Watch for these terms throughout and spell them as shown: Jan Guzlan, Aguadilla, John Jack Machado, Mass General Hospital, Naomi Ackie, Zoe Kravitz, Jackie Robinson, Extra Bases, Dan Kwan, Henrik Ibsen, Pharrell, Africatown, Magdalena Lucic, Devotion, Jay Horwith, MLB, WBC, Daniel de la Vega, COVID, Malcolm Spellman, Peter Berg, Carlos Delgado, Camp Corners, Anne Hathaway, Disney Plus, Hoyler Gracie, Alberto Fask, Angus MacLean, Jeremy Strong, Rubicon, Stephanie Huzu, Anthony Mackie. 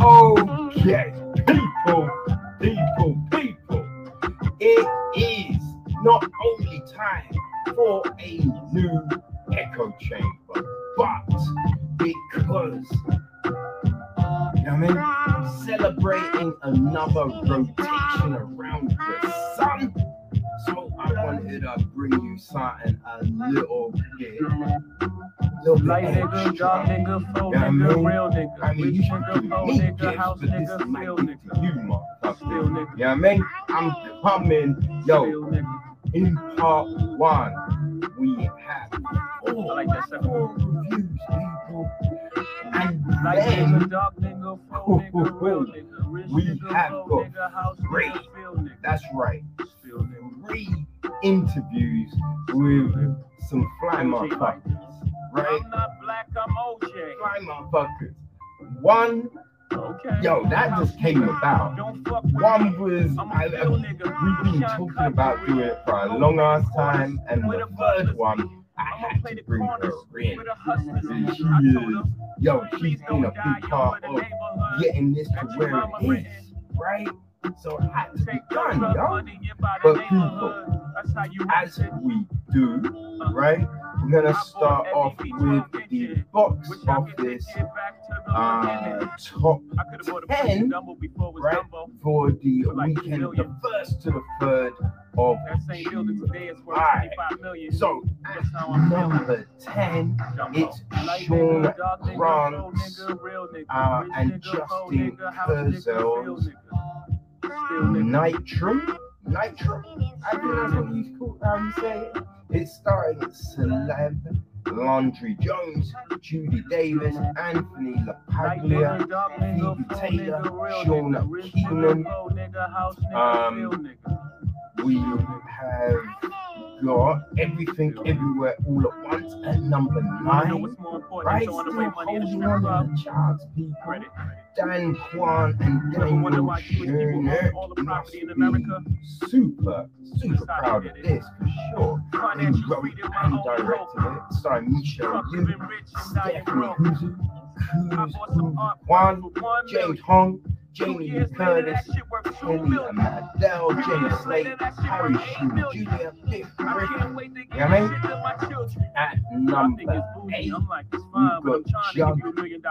Okay, people, it is not only time for a new echo chamber, but because, you know what I mean, celebrating another rotation around the sun. So I wanted to bring you something a little bit light nigga, job nigga, flow nigga, real nigga. I mean, you should give me gifts, house but this is my gift to you, motherfucker. You know what I mean? I'm coming, yo. In part one, we have all reviews, people. And then, we have got three. That's right. Three interviews with some fly motherfuckers, right? I'm not black, I'm OJ. Fly motherfuckers. One, okay. Yo, that just came about. One was, we've been talking about doing it for a long ass time, and the third one, I had to bring her in. And she is, yo, she's been a big part of getting this to where it is, right? So it had to be done, yo. But people, as we do, right, we're going to start off with the box office top 10, right, for the weekend, the 1st to the 3rd of July. So, at number 10, it's Sean Grant's and Justin Kurzel's Nitro. I think that's what he's called. How you say it? It's starring Celeb, Laundrie Jones, Judy Davis, Anthony LaPaglia, Phoebe Taylor, Shauna Keenan. We have got Everything Everywhere All at Once at number 9. Right, still holding on the charts, people. Dan Kwan and Daniel Schoenert must be super proud of this, for sure. He wrote and directed it, starring Michelle Yeoh, Stephanie Huzu, Kuz Kwan, James Hong, Jamie Lee Curtis, Kelly Mandel, James Slate, Harry Shum Jr., Biff Griffin. You know what I mean? At number 8, we've got Jump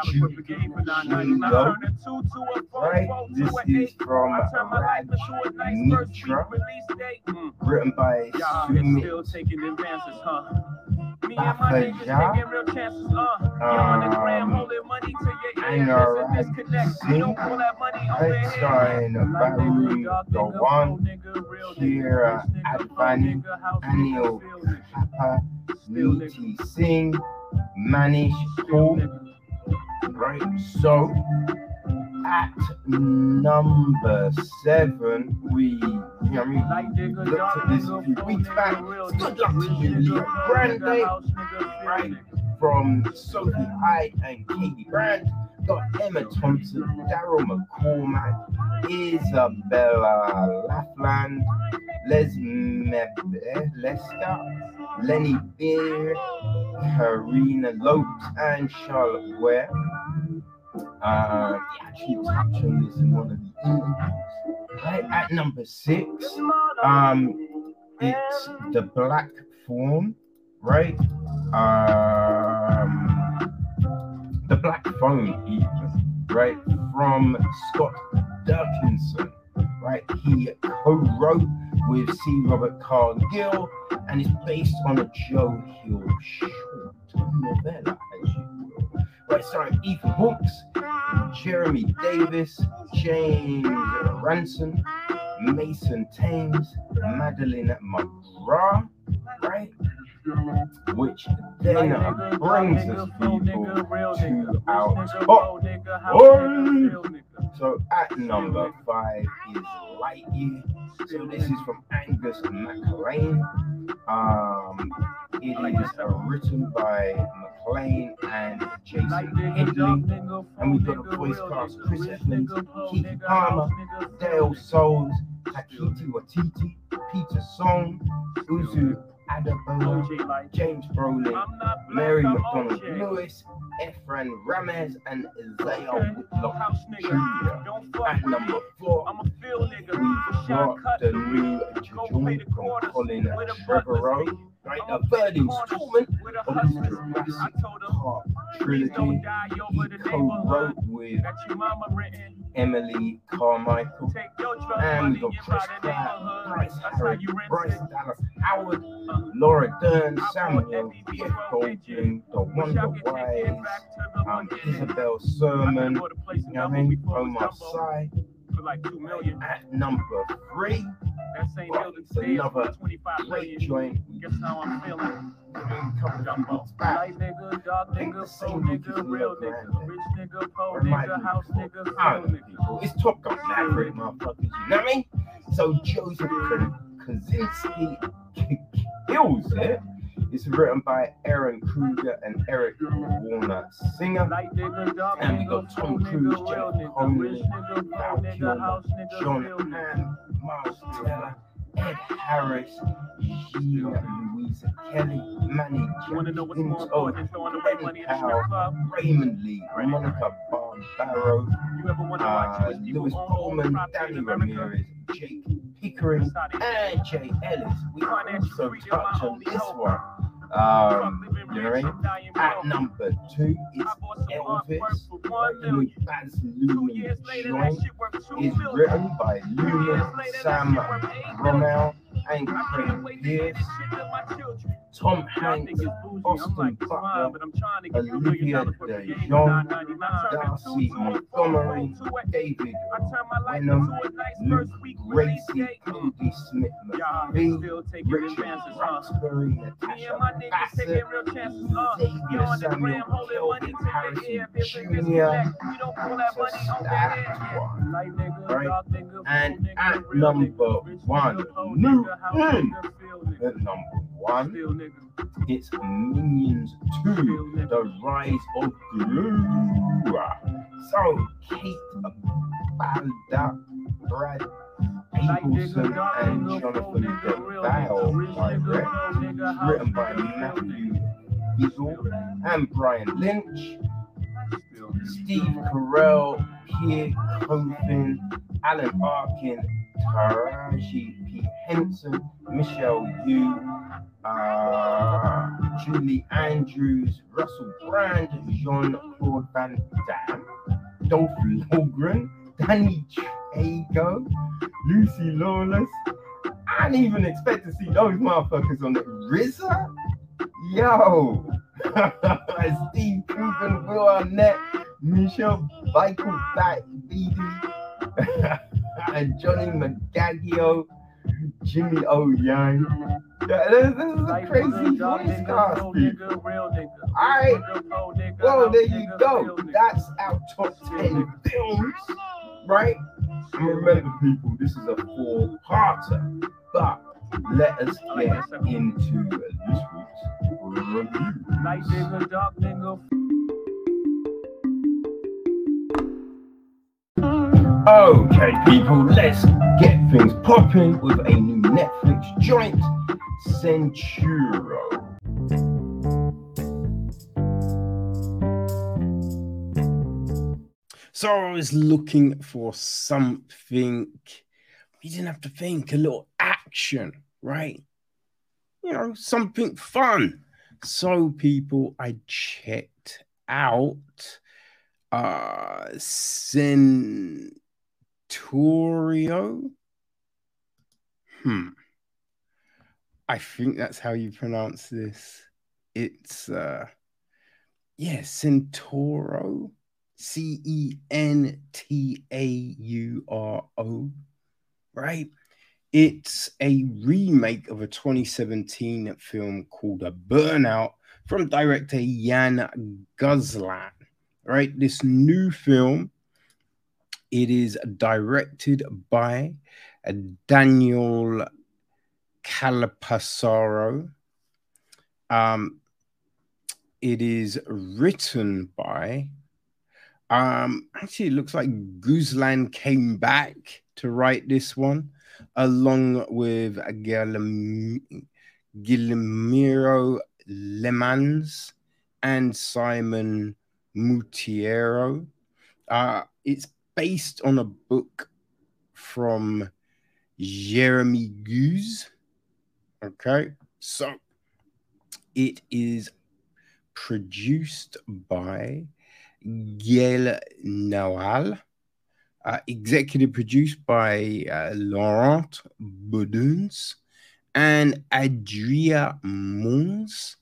Judo. Right? This is from Raj Mitra, written by Sumit Right, so at number 7, we looked at this a few weeks back. It's Good Luck to You, Leo Grande, right? From Sophie Hyde and Katie Brand. Got Emma Thompson, Daryl McCormack, Isabella Lafland, Les Mebe Lester, Lenny Beer, Karina Lopes, and Charlotte Ware. They actually touched on this in one of the interviews. Right, at number 6, it's The Black Phone, right? The Black Phone, even, right? From Scott Derkinson, right? He co-wrote with C. Robert Cargill, and it's based on a Joe Hill short novella, as you will. Right, starring Ethan Hawke, Jeremy Davis, James Ransom, Mason Thames, Madeline McGrath, right? Which then brings us, people, to our top 1. So at number 5 is Lightyear. So this is from Angus MacLean. It is written by MacLean and Jason Hidley. And we've got a voice cast: Chris Evans, Keith Palmer, Dale Souls, Taika Waititi, Peter Song, Uzu Adam Brolin, James Brolin, Mary McDonald Lewis, Efren Ramez, and Isaiah Woodlock Jr. At number 4, we've got the new Jujun from Colin Trevorrow, a third installment of the Jurassic Park trilogy. He co-wrote with Emily Carmichael, and we've got Chris Pratt, Bryce Harris, Bryce Dallas Howard, Laura Dern, Samuel B. Goldwyn, DaWanda Wise, Isabel Sermon, Omar Sy. At number 3, it's another great joint. It's Top Gun Maverick, motherfuckers, you know what I mean? So Joseph Kosinski kills it. It's written by Aaron Kruger and Eric Warner Singer. And we got Tom Cruise, Jack Conley, Val Kilmer, John Hamm, Miles Teller, Ed Harris, Gina Louisa Kelly, Manny Jacinto, Raymond Lee, Monica Barbaro, Lewis Coleman, Danny Ramirez, Jake Pickering, and Jay Ellis. We also touch on this one. At number 2 is Elvis. Baz Luhrmann's joint is written by Luhrmann, Sam Rommel, and Craig Pierce. Tom Hanks, Austin Butler, Olivia De Jong, Darcy Montgomery, David Wenham, Luke Gracey, Cody Smith McPhee, Richard Raspberry, Natasha Bassett, Xavier Samuel, Kelvin Harrison Jr., and at number 1, at number 1, it's Minions 2, The Rise of Gru. So, Kate Balda, Brad Abelson, and Jonathan DeVal direct, written by Matthew Bizzle and Brian Lynch, Steve Carell, Pierre Coffin, Alan Arkin, Taraji P. Henson, Michelle Yu, Julie Andrews, Russell Brand, Jean-Claude Van Damme, Dolph Lundgren, Danny Trejo, Lucy Lawless. I didn't even expect to see those motherfuckers on the RZA. Yo, Steve Coogan, Will Arnett, Michelle Michael Bat Beatty, and Johnny Magaglio, Jimmy O. Yang. This is a crazy voice cast. Alright, well, there you go. That's our top 10 films, right? And remember, people, this is a four-parter. But let us get into this week's review. Okay, people, let's get things popping with a new Netflix joint, Centauro. So I was looking for something, you didn't have to think, a little action, right? You know, something fun. So, people, I checked out Centauro. I think that's how you pronounce this. It's Centauro, Centauro, right? It's a remake of a 2017 film called A Burnout from director Jan Guzlan, right? This new film, it is directed by Daniel Calapasaro. It is written by, actually it looks like Guzlan came back to write this one, along with Guillermo Lemans and Simon Mutiero. It's based on a book from Jeremy Guz. Okay, so it is produced by Gail Nawal, executive produced by Laurent Bouduns and Adria Mons.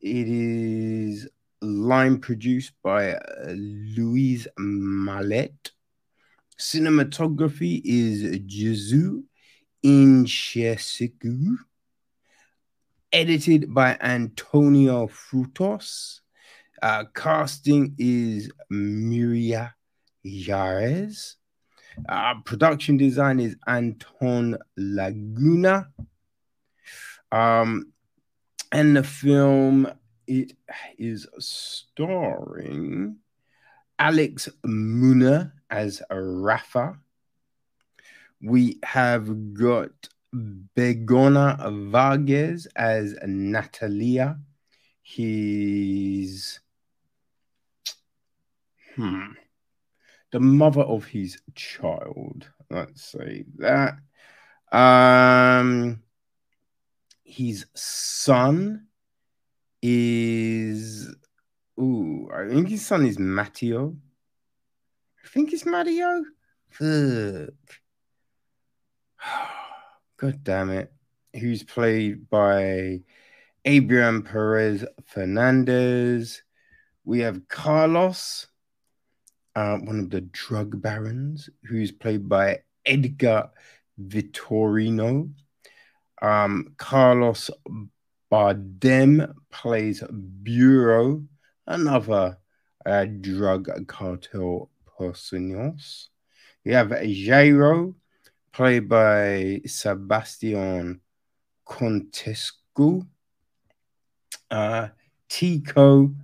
It is line produced by Louise Mallet. Cinematography is Jesu Inchesiku. Edited by Antonio Frutos. Casting is Miria Yarez. Production design is Anton Laguna. And the film, it is starring Alex Munna as Rafa. We have got Begoña Vargas as Natalia. The mother of his child. Let's say that. His son is... I think his son is Matteo. I think it's Matteo. Fuck. God damn it. Who's played by Abraham Perez Fernandez. We have Carlos, one of the drug barons, who's played by Edgar Vitorino. Carlos Bardem plays Bureau, another drug cartel personos. We have Jairo, played by Sebastian Contescu. Tico,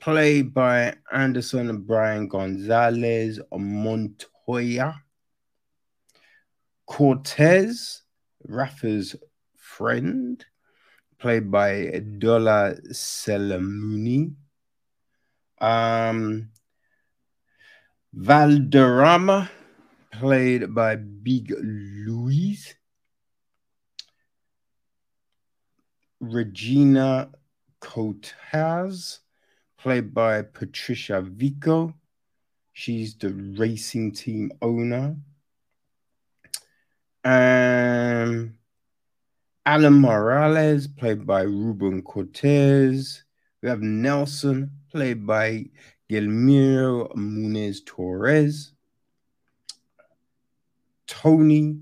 played by Anderson and Brian Gonzalez Montoya. Cortez, Rafa's friend, played by Dola Selamuni. Valderrama, played by Big Luis. Regina Cotaz, played by Patricia Vico. She's the racing team owner. Alan Morales, played by Ruben Cortez. We have Nelson, played by Guillermo Munez Torres. Tony,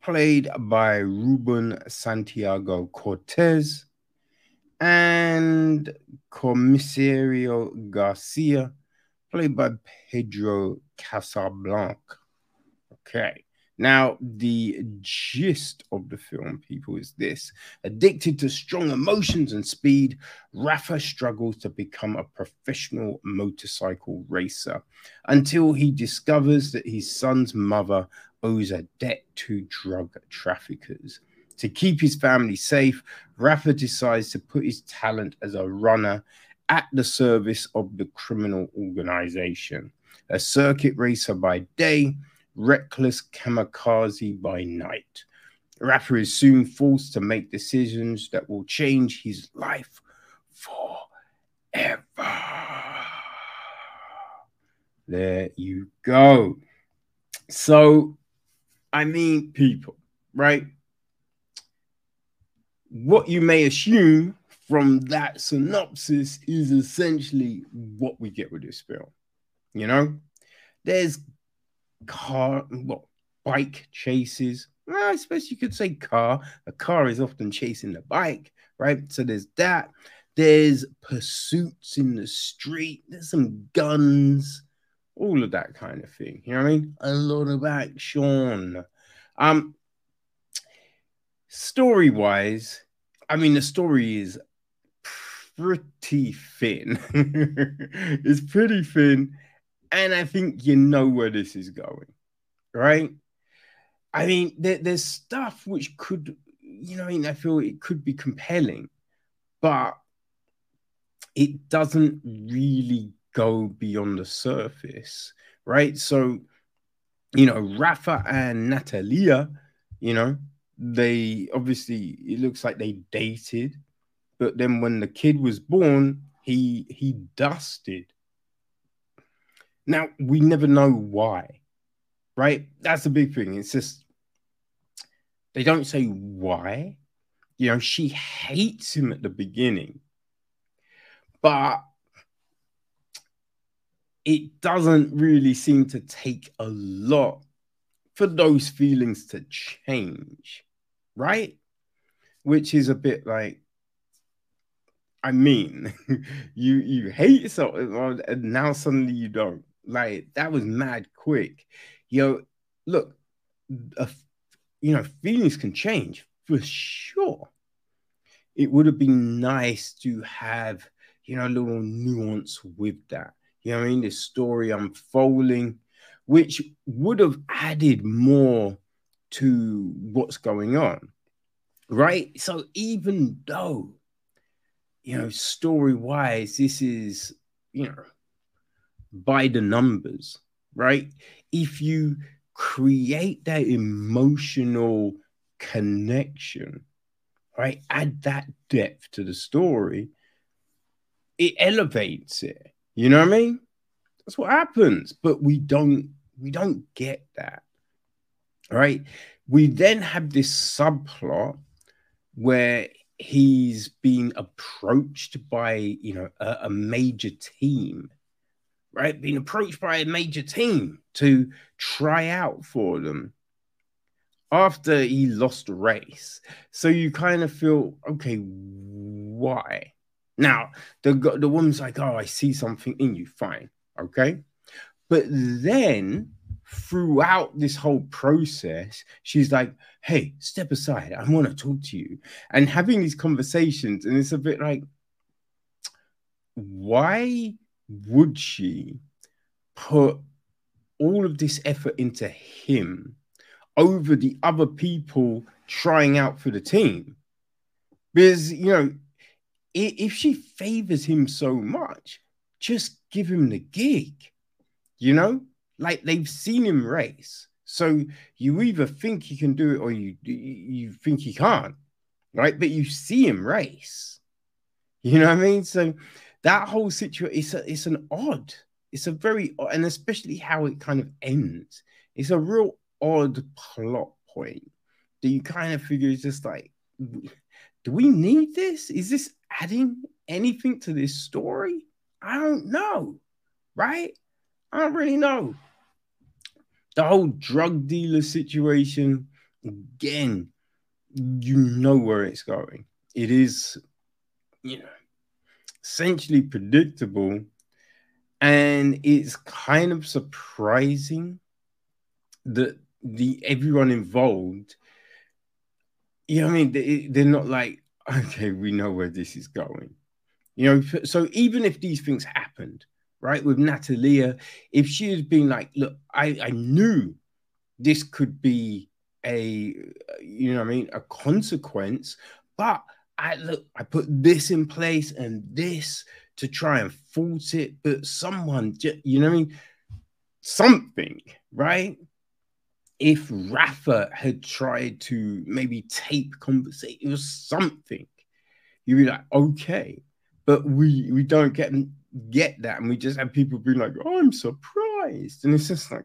played by Ruben Santiago Cortez. And Comisario Garcia, played by Pedro Casablanca. Okay. Now, the gist of the film, people, is this. Addicted to strong emotions and speed, Rafa struggles to become a professional motorcycle racer until he discovers that his son's mother owes a debt to drug traffickers. To keep his family safe, Rafa decides to put his talent as a runner at the service of the criminal organization. A circuit racer by day, reckless kamikaze by night. Rafa is soon forced to make decisions that will change his life forever. There you go. So, I mean, people, right? What you may assume from that synopsis is essentially what we get with this film. You know, there's bike chases. Well, I suppose you could say car. A car is often chasing the bike, right? So there's that. There's pursuits in the street. There's some guns, all of that kind of thing. You know what I mean? A lot of action. Story-wise, I mean, the story is pretty thin. It's pretty thin. And I think you know where this is going, right? I mean, there's stuff which could you know what I mean? I feel it could be compelling, but it doesn't really go beyond the surface, right? So, you know, Rafa and Natalia, you know, they obviously, it looks like they dated, but then when the kid was born, he dusted. Now, we never know why, right? That's the big thing. It's just, they don't say why. You know, she hates him at the beginning, but it doesn't really seem to take a lot for those feelings to change, right? Which is a bit like, I mean, you hate yourself and now suddenly you don't. Like, that was mad quick. You know, look, you know, feelings can change for sure. It would have been nice to have, you know, a little nuance with that. You know what I mean? This story unfolding, which would have added more to what's going on, right? So even though, you know, story-wise, this is, you know, by the numbers, right? If you create that emotional connection, right, add that depth to the story, it elevates it. You know what I mean? That's what happens. But we don't get that, right? We then have this subplot where he's been approached by, you know, a major team, right? Being approached by a major team to try out for them after he lost a race. So you kind of feel, okay, why? Now, the woman's like, oh, I see something in you. Fine. Okay. But then throughout this whole process, she's like, hey, step aside. I want to talk to you. And having these conversations, and it's a bit like, why would she put all of this effort into him over the other people trying out for the team? Because, you know, if she favors him so much, just give him the gig, you know? Like, they've seen him race. So you either think he can do it or you think he can't, right? But you see him race. You know what I mean? So that whole situation, it's a very odd, and especially how it kind of ends. It's a real odd plot point that you kind of figure is just like, do we need this? Is this adding anything to this story? I don't know, right? I don't really know. The whole drug dealer situation, again, you know where it's going. It is, you know, essentially predictable, and it's kind of surprising that everyone involved, you know what I mean? They're not like, okay, we know where this is going. You know, so even if these things happened, right, with Natalia, if she had been like, look, I knew this could be a, you know what I mean, a consequence, but I put this in place and this to try and fault it, but someone, you know what I mean, something, right? If Rafa had tried to maybe tape conversation, it was something, you'd be like, okay, but we don't get that, and we just have people being like, oh, I'm surprised, and it's just like,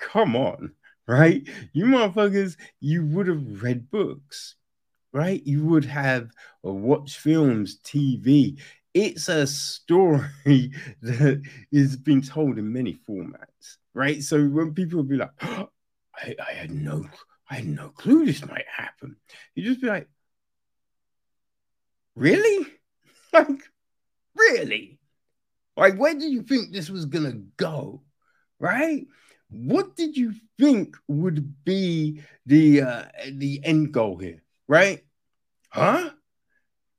come on, right? You motherfuckers, you would have read books, right? You would have watched films, TV. It's a story that is being told in many formats, right? So when people would be like, oh, I had no clue this might happen, you just be like, really? Like, really? Like, where did you think this was going to go, right? What did you think would be the end goal here, right? Huh?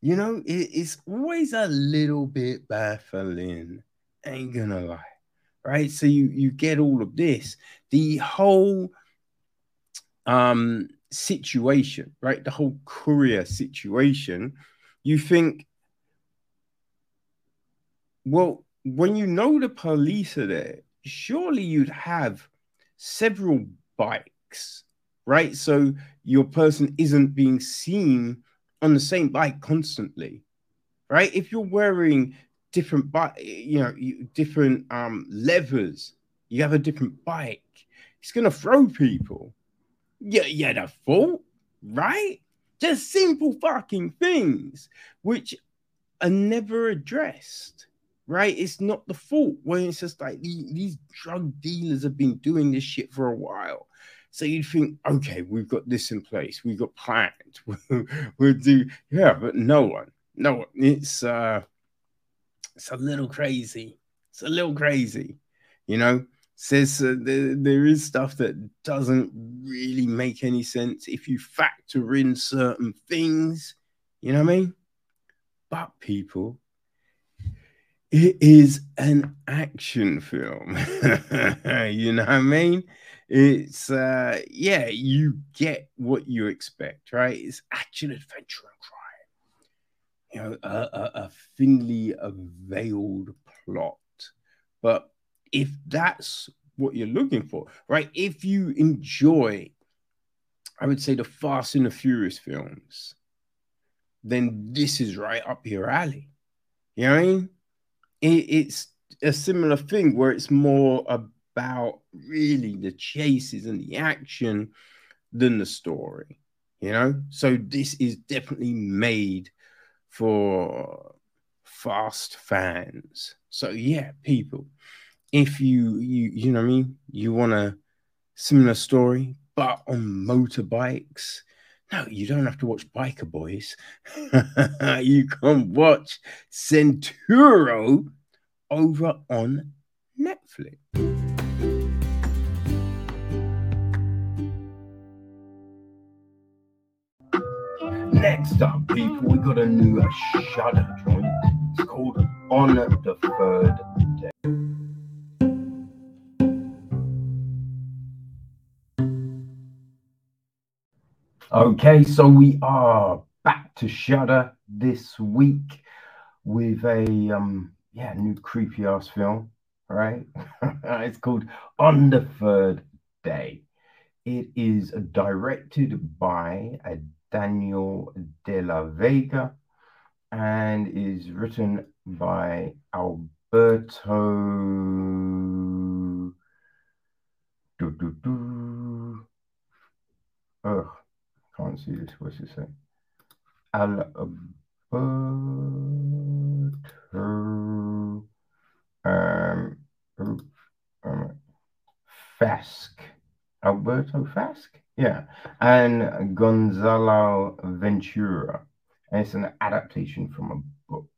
You know, it's always a little bit baffling, ain't going to lie, right? So you get all of this. The whole situation, right? The whole courier situation, you think, well, when you know the police are there, surely you'd have several bikes, right? So your person isn't being seen on the same bike constantly, right? If you're wearing different bike, you know, different levers, you have a different bike, it's gonna throw people. Yeah, the fault, right? Just simple fucking things which are never addressed, right? It's not the fault when it's just like these drug dealers have been doing this shit for a while. So you'd think, okay, we've got this in place, we've got plans, we'll do, yeah, but no one. It's a little crazy. It's a little crazy, you know. Says there is stuff that doesn't really make any sense if you factor in certain things, you know what I mean? But people, it is an action film, you know what I mean? It's, yeah, you get what you expect, right? It's action, adventure, and crime. You know, a thinly veiled plot. But if that's what you're looking for, right? If you enjoy, I would say, the Fast and the Furious films, then this is right up your alley. You know what I mean? It's a similar thing where it's more about really the chases and the action than the story, you know? So this is definitely made for Fast fans. So yeah, people, if you know what I mean, you want a similar story, but on motorbikes, no, you don't have to watch Biker Boys. You can watch Centauro over on Netflix. Next up, people, we got a new Shudder joint. It's called On the Third Day. Okay, so we are back to Shudder this week with a new creepy ass film, right? It's called On the Third Day. It is directed by Daniel de la Vega and is written by Alberto. Can't see this. What's it say? Alberto Fask. Alberto Fask? Yeah. And Gonzalo Ventura. And it's an adaptation from a book.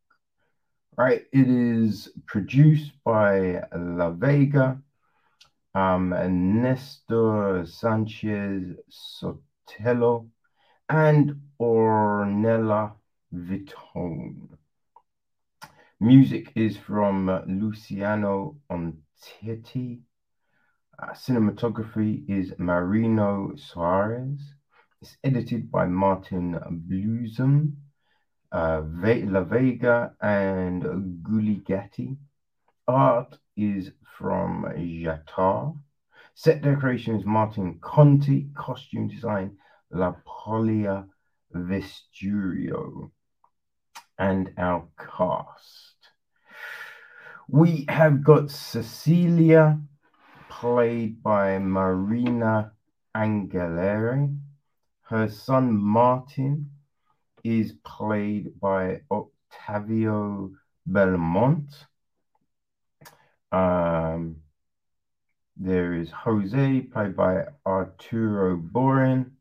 Right. It is produced by La Vega, Nestor Sanchez Soto, Hello, and Ornella Vitone. Music is from Luciano Ontitti. Cinematography is Marino Suarez. It's edited by Martin Blusom, La Vega, and Guligatti. Art is from Jatar. Set decoration is Martin Conti. Costume design, La Polia Vesturio. And our cast. We have got Cecilia, played by Marina Angelari. Her son Martin is played by Octavio Belmont. There is Jose, played by Arturo Borin.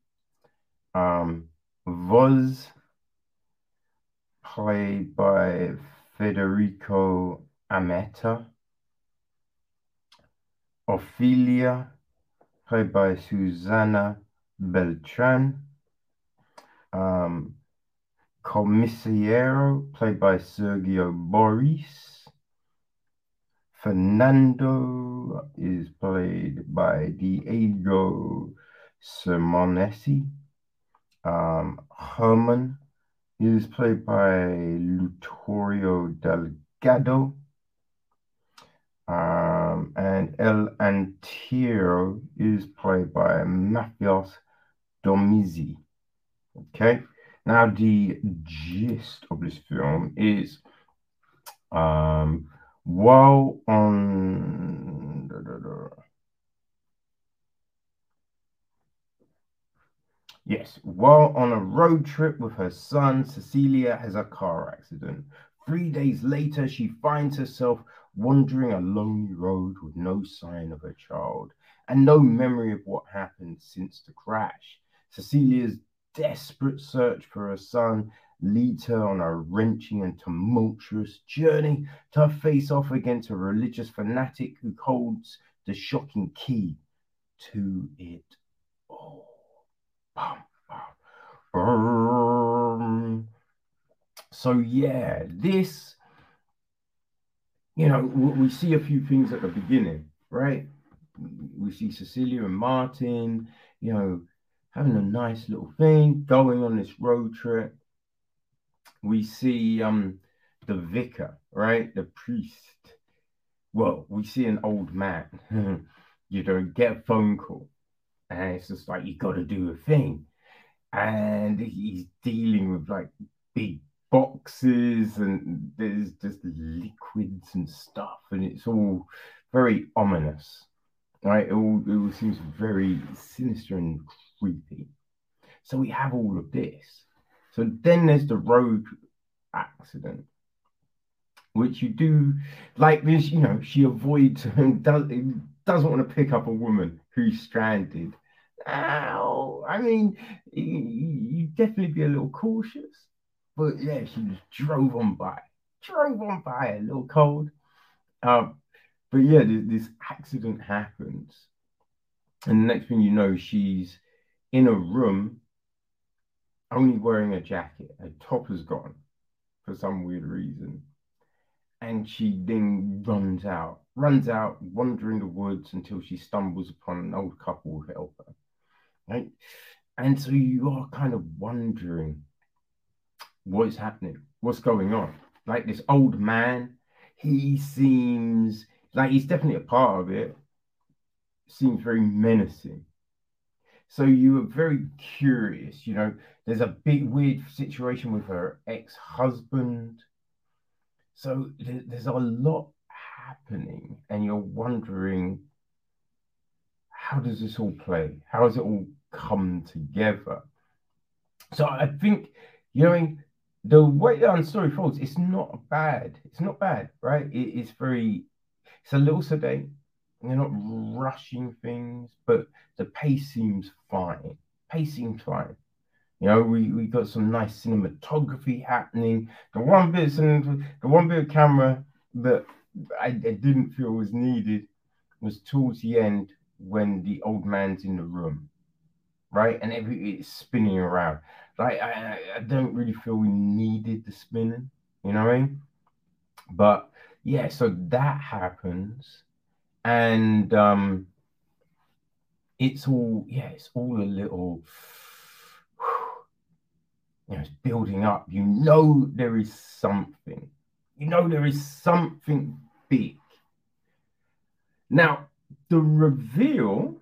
Voz, played by Federico Ameta. Ophelia, played by Susana Beltran. Comisiero, played by Sergio Boris. Fernando is played by Diego Simonesi. Herman is played by Lutorio Delgado. And El Antero is played by Mathias Domizzi. Okay. Now, the gist of this film is while on... Yes, while on a road trip with her son, Cecilia has a car accident. 3 days later, she finds herself wandering a lonely road with no sign of her child and no memory of what happened since the crash. Cecilia's desperate search for her son leads her on a wrenching and tumultuous journey to face off against a religious fanatic who holds the shocking key to it all. So yeah, this, you know, we see a few things at the beginning, right? We see Cecilia and Martin, you know, having a nice little thing, going on this road trip. We see the vicar, right? The priest. Well, we see an old man, you know, get a phone call. And it's just like, you got to do a thing. And he's dealing with like big boxes and there's just liquids and stuff. And it's all very ominous, right? It all seems very sinister and creepy. So we have all of this. So then there's the road accident, which you do like this, you know, she avoids and doesn't want to pick up a woman who's stranded. Ow. I mean, you definitely be a little cautious, but yeah, she just drove on by, a little cold. But yeah, this accident happens, and the next thing you know, she's in a room only wearing a jacket. Her top is gone for some weird reason, and she then runs out, wandering the woods until she stumbles upon an old couple who help her, right? And so you are kind of wondering what is happening, what's going on. Like this old man, he seems like he's definitely a part of it, seems very menacing. So you were very curious, you know, there's a big weird situation with her ex-husband. So there's a lot happening and you're wondering, how does this all play? How does it all come together? So I think, you know, the way the story folds, it's not bad, right? It's a little sedate. You're not rushing things, but the pace seems fine. You know, we got some nice cinematography happening. The one bit of camera that I didn't feel was needed was towards the end when the old man's in the room, right? And it's spinning around. Like, I don't really feel we needed the spinning, you know what I mean? But yeah, so that happens. And it's all a little, you know, it's building up. You know there is something. You know there is something big. Now, the reveal,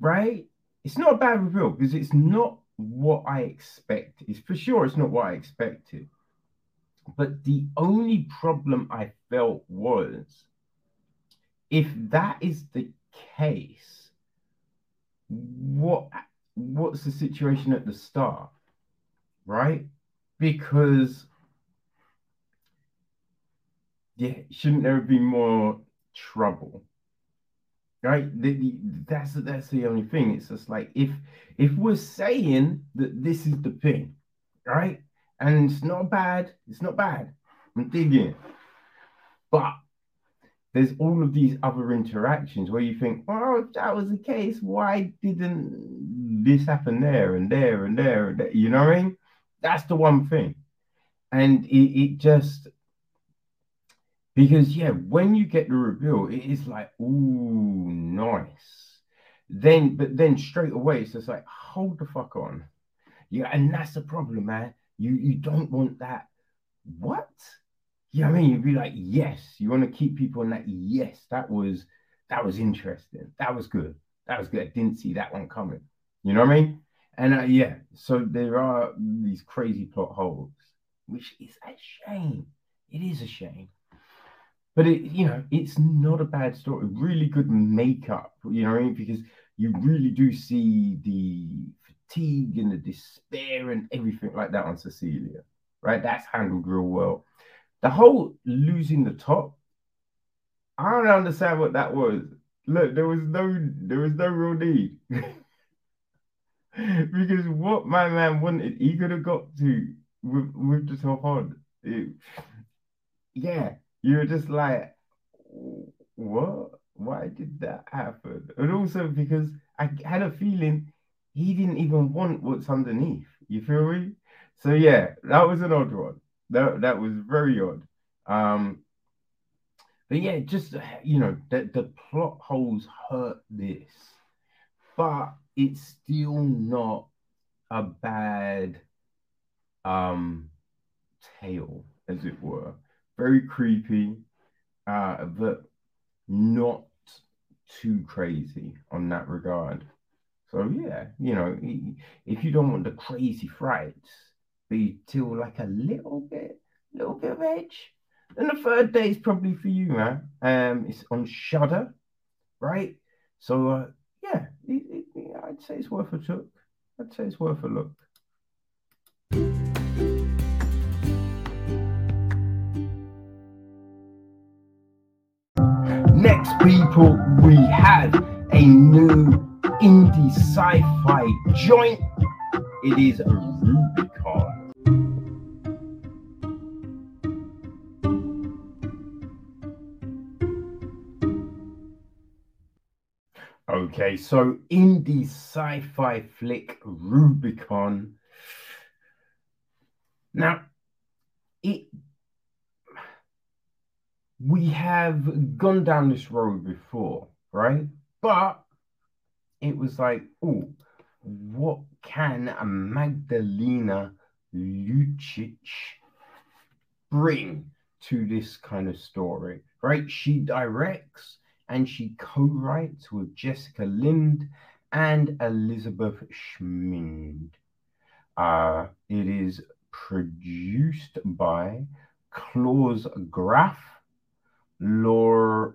right? It's not a bad reveal because it's not what I expected. It's for sure it's not what I expected. But the only problem I felt was, if that is the case, what's the situation at the start, right? Because, yeah, shouldn't there be more trouble, right? That's the only thing. It's just like, if we're saying that this is the thing, right? And it's not bad. I'm digging it. But there's all of these other interactions where you think, oh, if that was the case, why didn't this happen there and there and there? And there? You know what I mean? That's the one thing. And it just, because, yeah, when you get the reveal, it is like, ooh, nice. Then, but then straight away, it's just like, hold the fuck on. Yeah, and that's the problem, man. You don't want that. What? You know what I mean? You'd be like, yes. You want to keep people on that. Yes, that was interesting. That was good. That was good. I didn't see that one coming. You know what I mean? And yeah, so there are these crazy plot holes, which is a shame. It is a shame. But it's not a bad story. Really good makeup, you know what I mean? Because you really do see the fatigue and the despair and everything like that on Cecilia, right? That's handled real well. The whole losing the top, I don't understand what that was. Look, there was no real need. Because what my man wanted, he could have got to with the top on. Yeah. You're just like, what? Why did that happen? And also because I had a feeling he didn't even want what's underneath. You feel me? So yeah, that was an odd one. That was very odd. But yeah, just, the plot holes hurt this. But it's still not a bad tale, as it were. Very creepy, but not too crazy on that regard. So yeah, if you don't want the crazy frights, but you feel like a little bit of edge, then The Third Day is probably for you, man. It's on Shudder, right? So yeah, I'd say it's worth a look. I'd say it's worth a look. Next, people, we have a new indie sci-fi joint. It is Rubicon. Okay, so indie sci-fi flick Rubicon. Now, we have gone down this road before, right? But it was like, oh, what can Magdalena Lucic bring to this kind of story, right? She directs and she co-writes with Jessica Lind and Elizabeth Schmind. It is produced by Klaus Graf, Loredana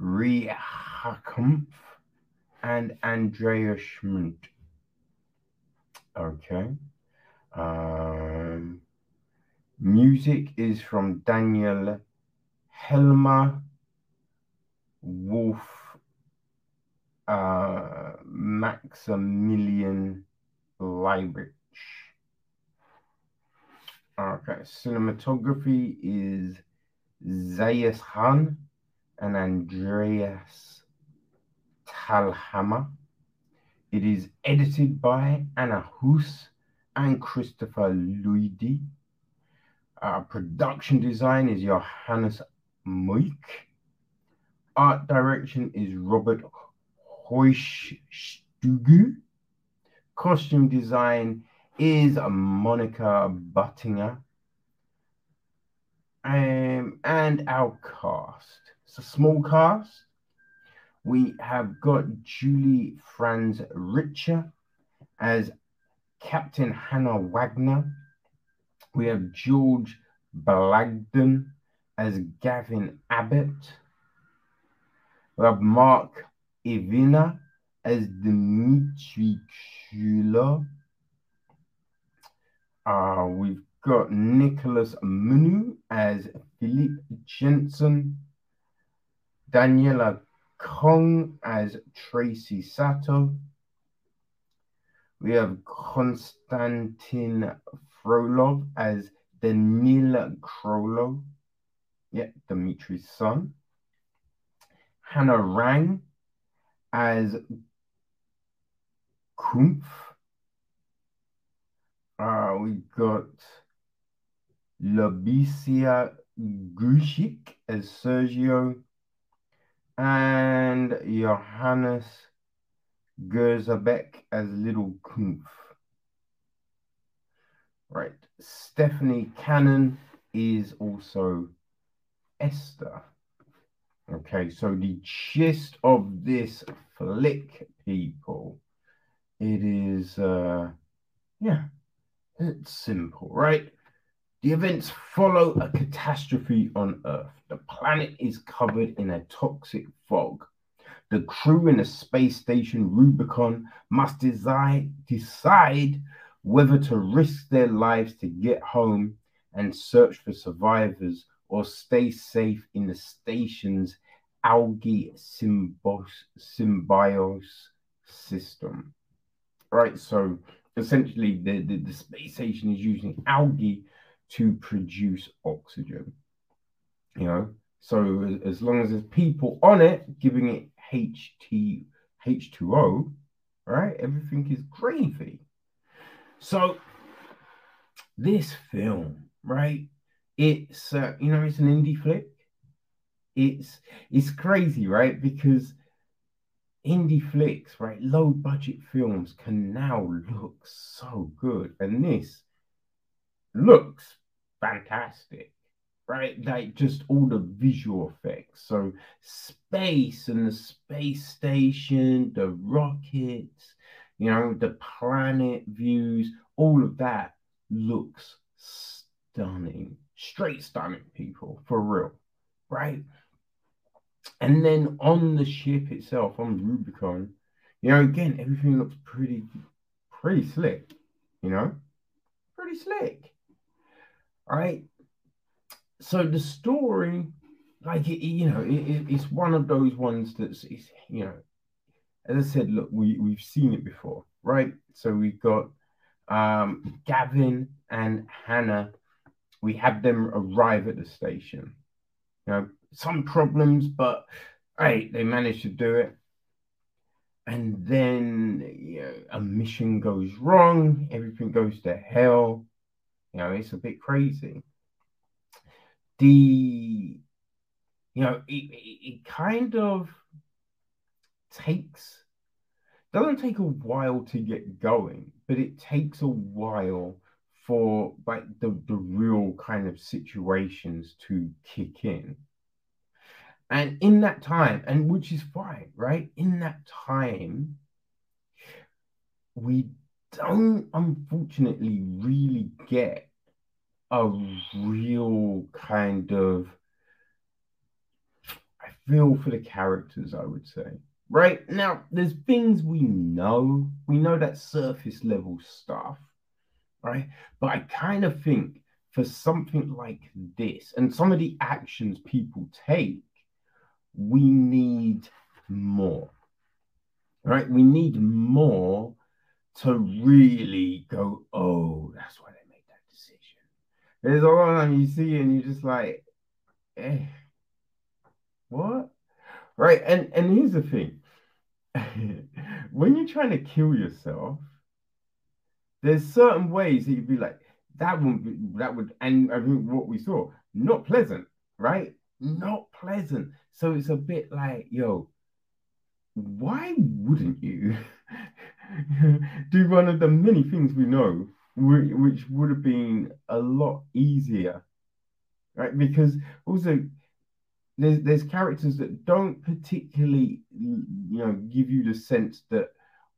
Rehakampf, and Andrea Schmunt. Okay. Music is from Daniel Helmer, Wolf, Maximilian Leibich. Okay, cinematography is Zayas Khan and Andreas Talhammer. It is edited by Anna Huss and Christopher Luidi. Production design is Johannes Moik. Art direction is Robert Heuschstugu. Costume design is Monica Buttinger, and our cast. It's a small cast. We have got Julie Franz Richter as Captain Hannah Wagner. We have George Balagden as Gavin Abbott. We have Mark Ivina as Dmitry Kulo. We've got Nicholas Munu as Philippe Jensen, Daniela Kong as Tracy Sato. We have Konstantin Frolov as Danila Krolo, Dimitri's son. Hannah Rang as Kumpf. We got Labicia Gushik as Sergio and Johannes goes back as Little Kumpf. Right. Stephanie Cannon is also Esther. Okay, so the gist of this flick, people, it is, yeah, it's simple, right? The events follow a catastrophe on Earth. The planet is covered in a toxic fog. The crew in the space station Rubicon must decide whether to risk their lives to get home and search for survivors or stay safe in the station's algae symbiose system. Right, so essentially the space station is using algae to produce oxygen, you know? So as long as there's people on it, giving it H2O, right? Everything is gravy. So this film, right? It's, you know, it's an indie flick. It's crazy, right? Because indie flicks, right? Low budget films can now look so good. And this looks fantastic, right? Like just all the visual effects. So space and the space station, the rockets, you know, the planet views, all of that looks stunning. Straight stunning, people, for real, right? And then on the ship itself, on Rubicon, you know, again, everything looks pretty slick, you know? Pretty slick, right? So the story, like, it's one of those ones that's, you know, as I said, look, we've seen it before, right? So we've got Gavin and Hannah. We have them arrive at the station. You know, some problems, but hey, they managed to do it. And then, you know, a mission goes wrong. Everything goes to hell. You know, it's a bit crazy. You know, it kind of takes, doesn't take a while to get going, but it takes a while for like the real kind of situations to kick in. And in that time, and which is fine, right? In that time, we don't, unfortunately, really get a real kind of, I feel for the characters, I would say. Right? Now, there's things we know. We know that surface level stuff, right? But I kind of think for something like this, and some of the actions people take, we need more, right? We need more to really go, oh, that's why they made that decision. There's a lot of time you see it and you're just like, eh, what? Right, and here's the thing. When you're trying to kill yourself, there's certain ways that you'd be like, that would, and I think what we saw, not pleasant, right? Not pleasant. So it's a bit like, yo, why wouldn't you do one of the many things we know, which would have been a lot easier, right? Because also there's characters that don't particularly, you know, give you the sense that,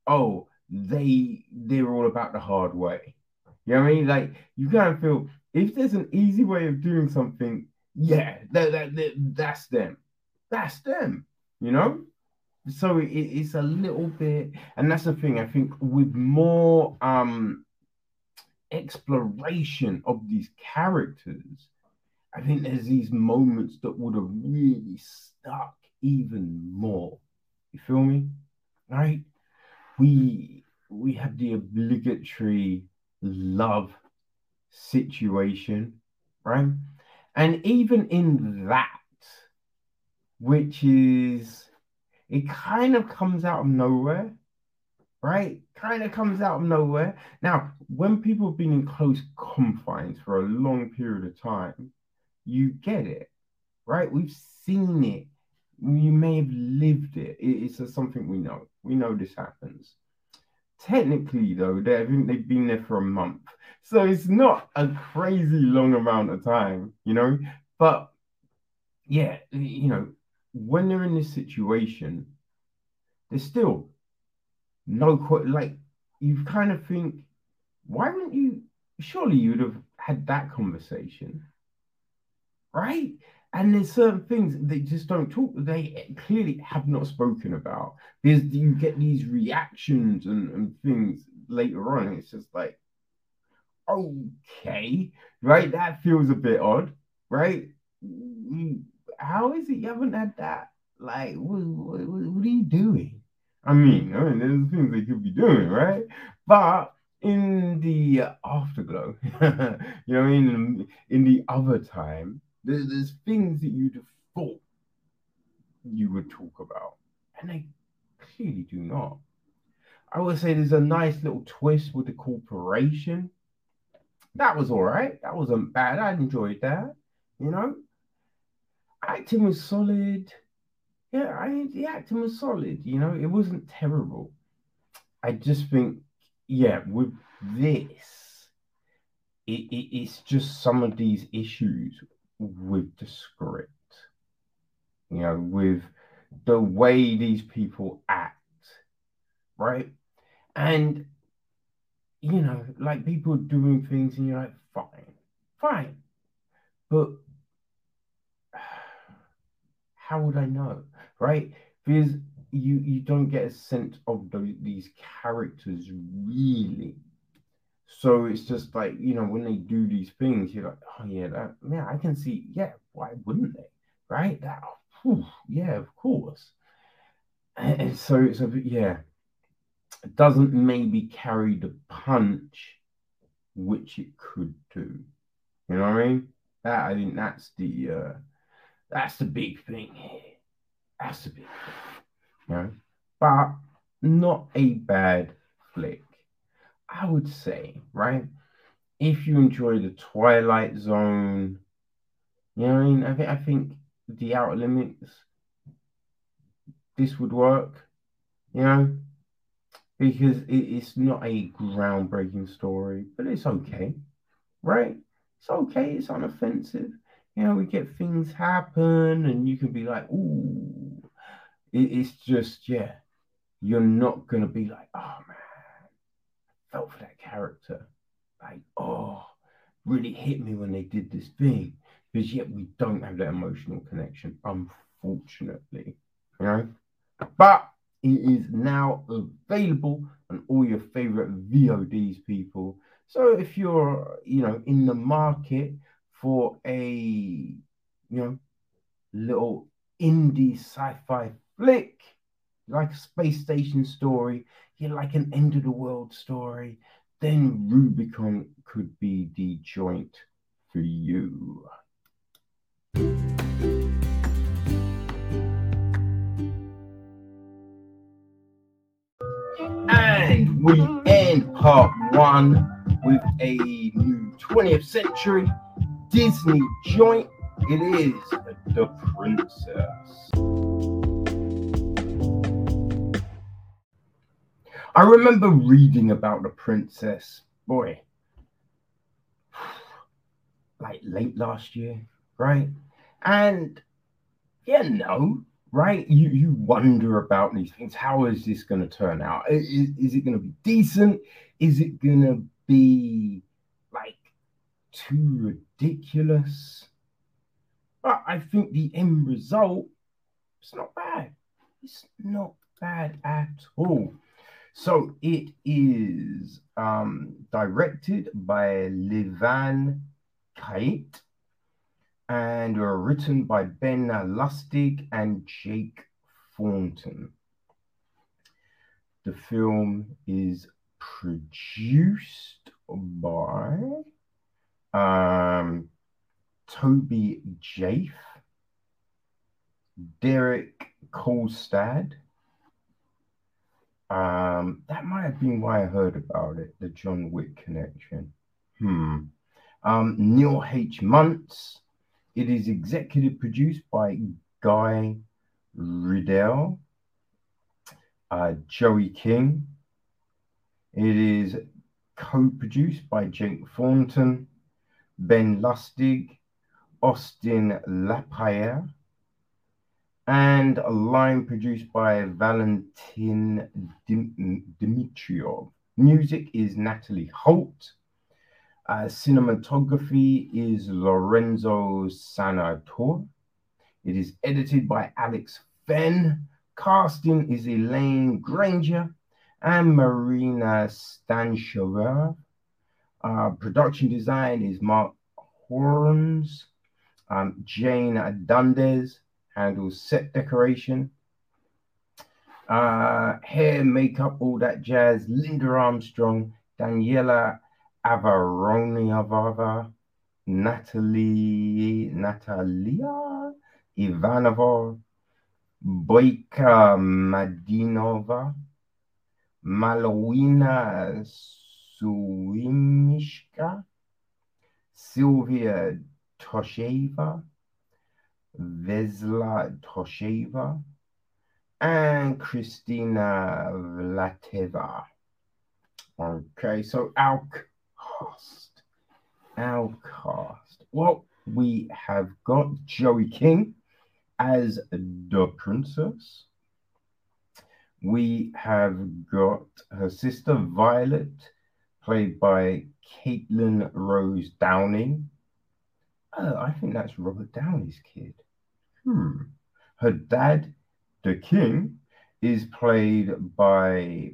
oh, they're all about the hard way. You know what I mean? Like, you kind of feel if there's an easy way of doing something, yeah, that's them. That's them, you know? So it's a little bit, and that's the thing, I think with more exploration of these characters, I think there's these moments that would have really stuck even more. You feel me? Right? We have the obligatory love situation, right? And even in that, which is, it kind of comes out of nowhere, right? Kind of comes out of nowhere. Now, when people have been in close confines for a long period of time, you get it, right? We've seen it You may have lived it. It's something we know. We know this happens. Technically, though, they've been there for a month. So it's not a crazy long amount of time, you know? But, yeah, you know, when they're in this situation, there's still no... Like, you kind of think, why wouldn't you... Surely you'd have had that conversation, right? And there's certain things they just don't talk. They clearly have not spoken about, because you get these reactions and things later on. It's just like, okay, right? That feels a bit odd, right? How is it you haven't had that? Like, what are you doing? I mean, there's things they could be doing, right? But in the afterglow, you know, in the other time, there's things that you'd have thought you would talk about, and they clearly do not. I would say there's a nice little twist with the corporation. That was all right. That wasn't bad. I enjoyed that. You know, acting was solid. Yeah, the acting was solid. You know, it wasn't terrible. I just think, yeah, with this, it's just some of these issues with the script, you know, with the way these people act, right? And, you know, like, people are doing things and you're like, fine. But how would I know, right? Because you don't get a sense of these characters, really. So it's just like, you know, when they do these things, you're like, oh, yeah, I can see, yeah, why wouldn't they, right? That, whew, yeah, of course. And so it's it doesn't maybe carry the punch, which it could do. You know what I mean? I think that's the big thing here. That's the big thing. No, but not a bad flick, I would say, right? If you enjoy the Twilight Zone, you know what I mean? I think the Outer Limits, this would work, you know, because it's not a groundbreaking story, but it's okay, right? It's okay, it's unoffensive. You know, we get things happen and you can be like, ooh. It's just, yeah, you're not going to be like, oh, man, I felt for that character. Like, oh, really hit me when they did this thing. Because yet we don't have that emotional connection, unfortunately. You know? But it is now available on all your favorite VODs, people. So if you're, you know, in the market for a, you know, little indie sci-fi flick, like a space station story, like an end of the world story, then Rubicon could be the joint for you. And we end part one with a new 20th century Disney joint. It is The Princess. I remember reading about The Princess, boy, like late last year, right? And, yeah, no, right? You wonder about these things. How is this going to turn out? Is it going to be decent? Is it going to be, like, too ridiculous? But I think the end result, it's not bad. It's not bad at all. So it is directed by Levan Kite and written by Ben Lustig and Jake Thornton. The film is produced by... Toby Jaffe, Derek Kolstad. That might have been why I heard about it, the John Wick connection. Neil H. Muntz. It is executive produced by Guy Riddell, Joey King. It is co-produced by Jake Thornton, Ben Lustig, Austin Lapierre, and a line produced by Valentin Dimitriov. Music is Natalie Holt. Cinematography is Lorenzo Sanator. It is edited by Alex Fenn. Casting is Elaine Granger and Marina Stanchever. Production design is Mark Horns. Jane Dundes handles set decoration. Hair, makeup, all that jazz. Linda Armstrong, Daniela Avaroniova, Natalia Ivanova, Boyka Madinova, Malowina Suimishka, Sylvia Tosheva, Vesla Tosheva, and Christina Vlateva. Okay, so our cast. Well, we have got Joey King as the princess. We have got her sister Violet, played by Caitlin Rose Downey. Oh, I think that's Robert Downey's kid. Her dad, the king, is played by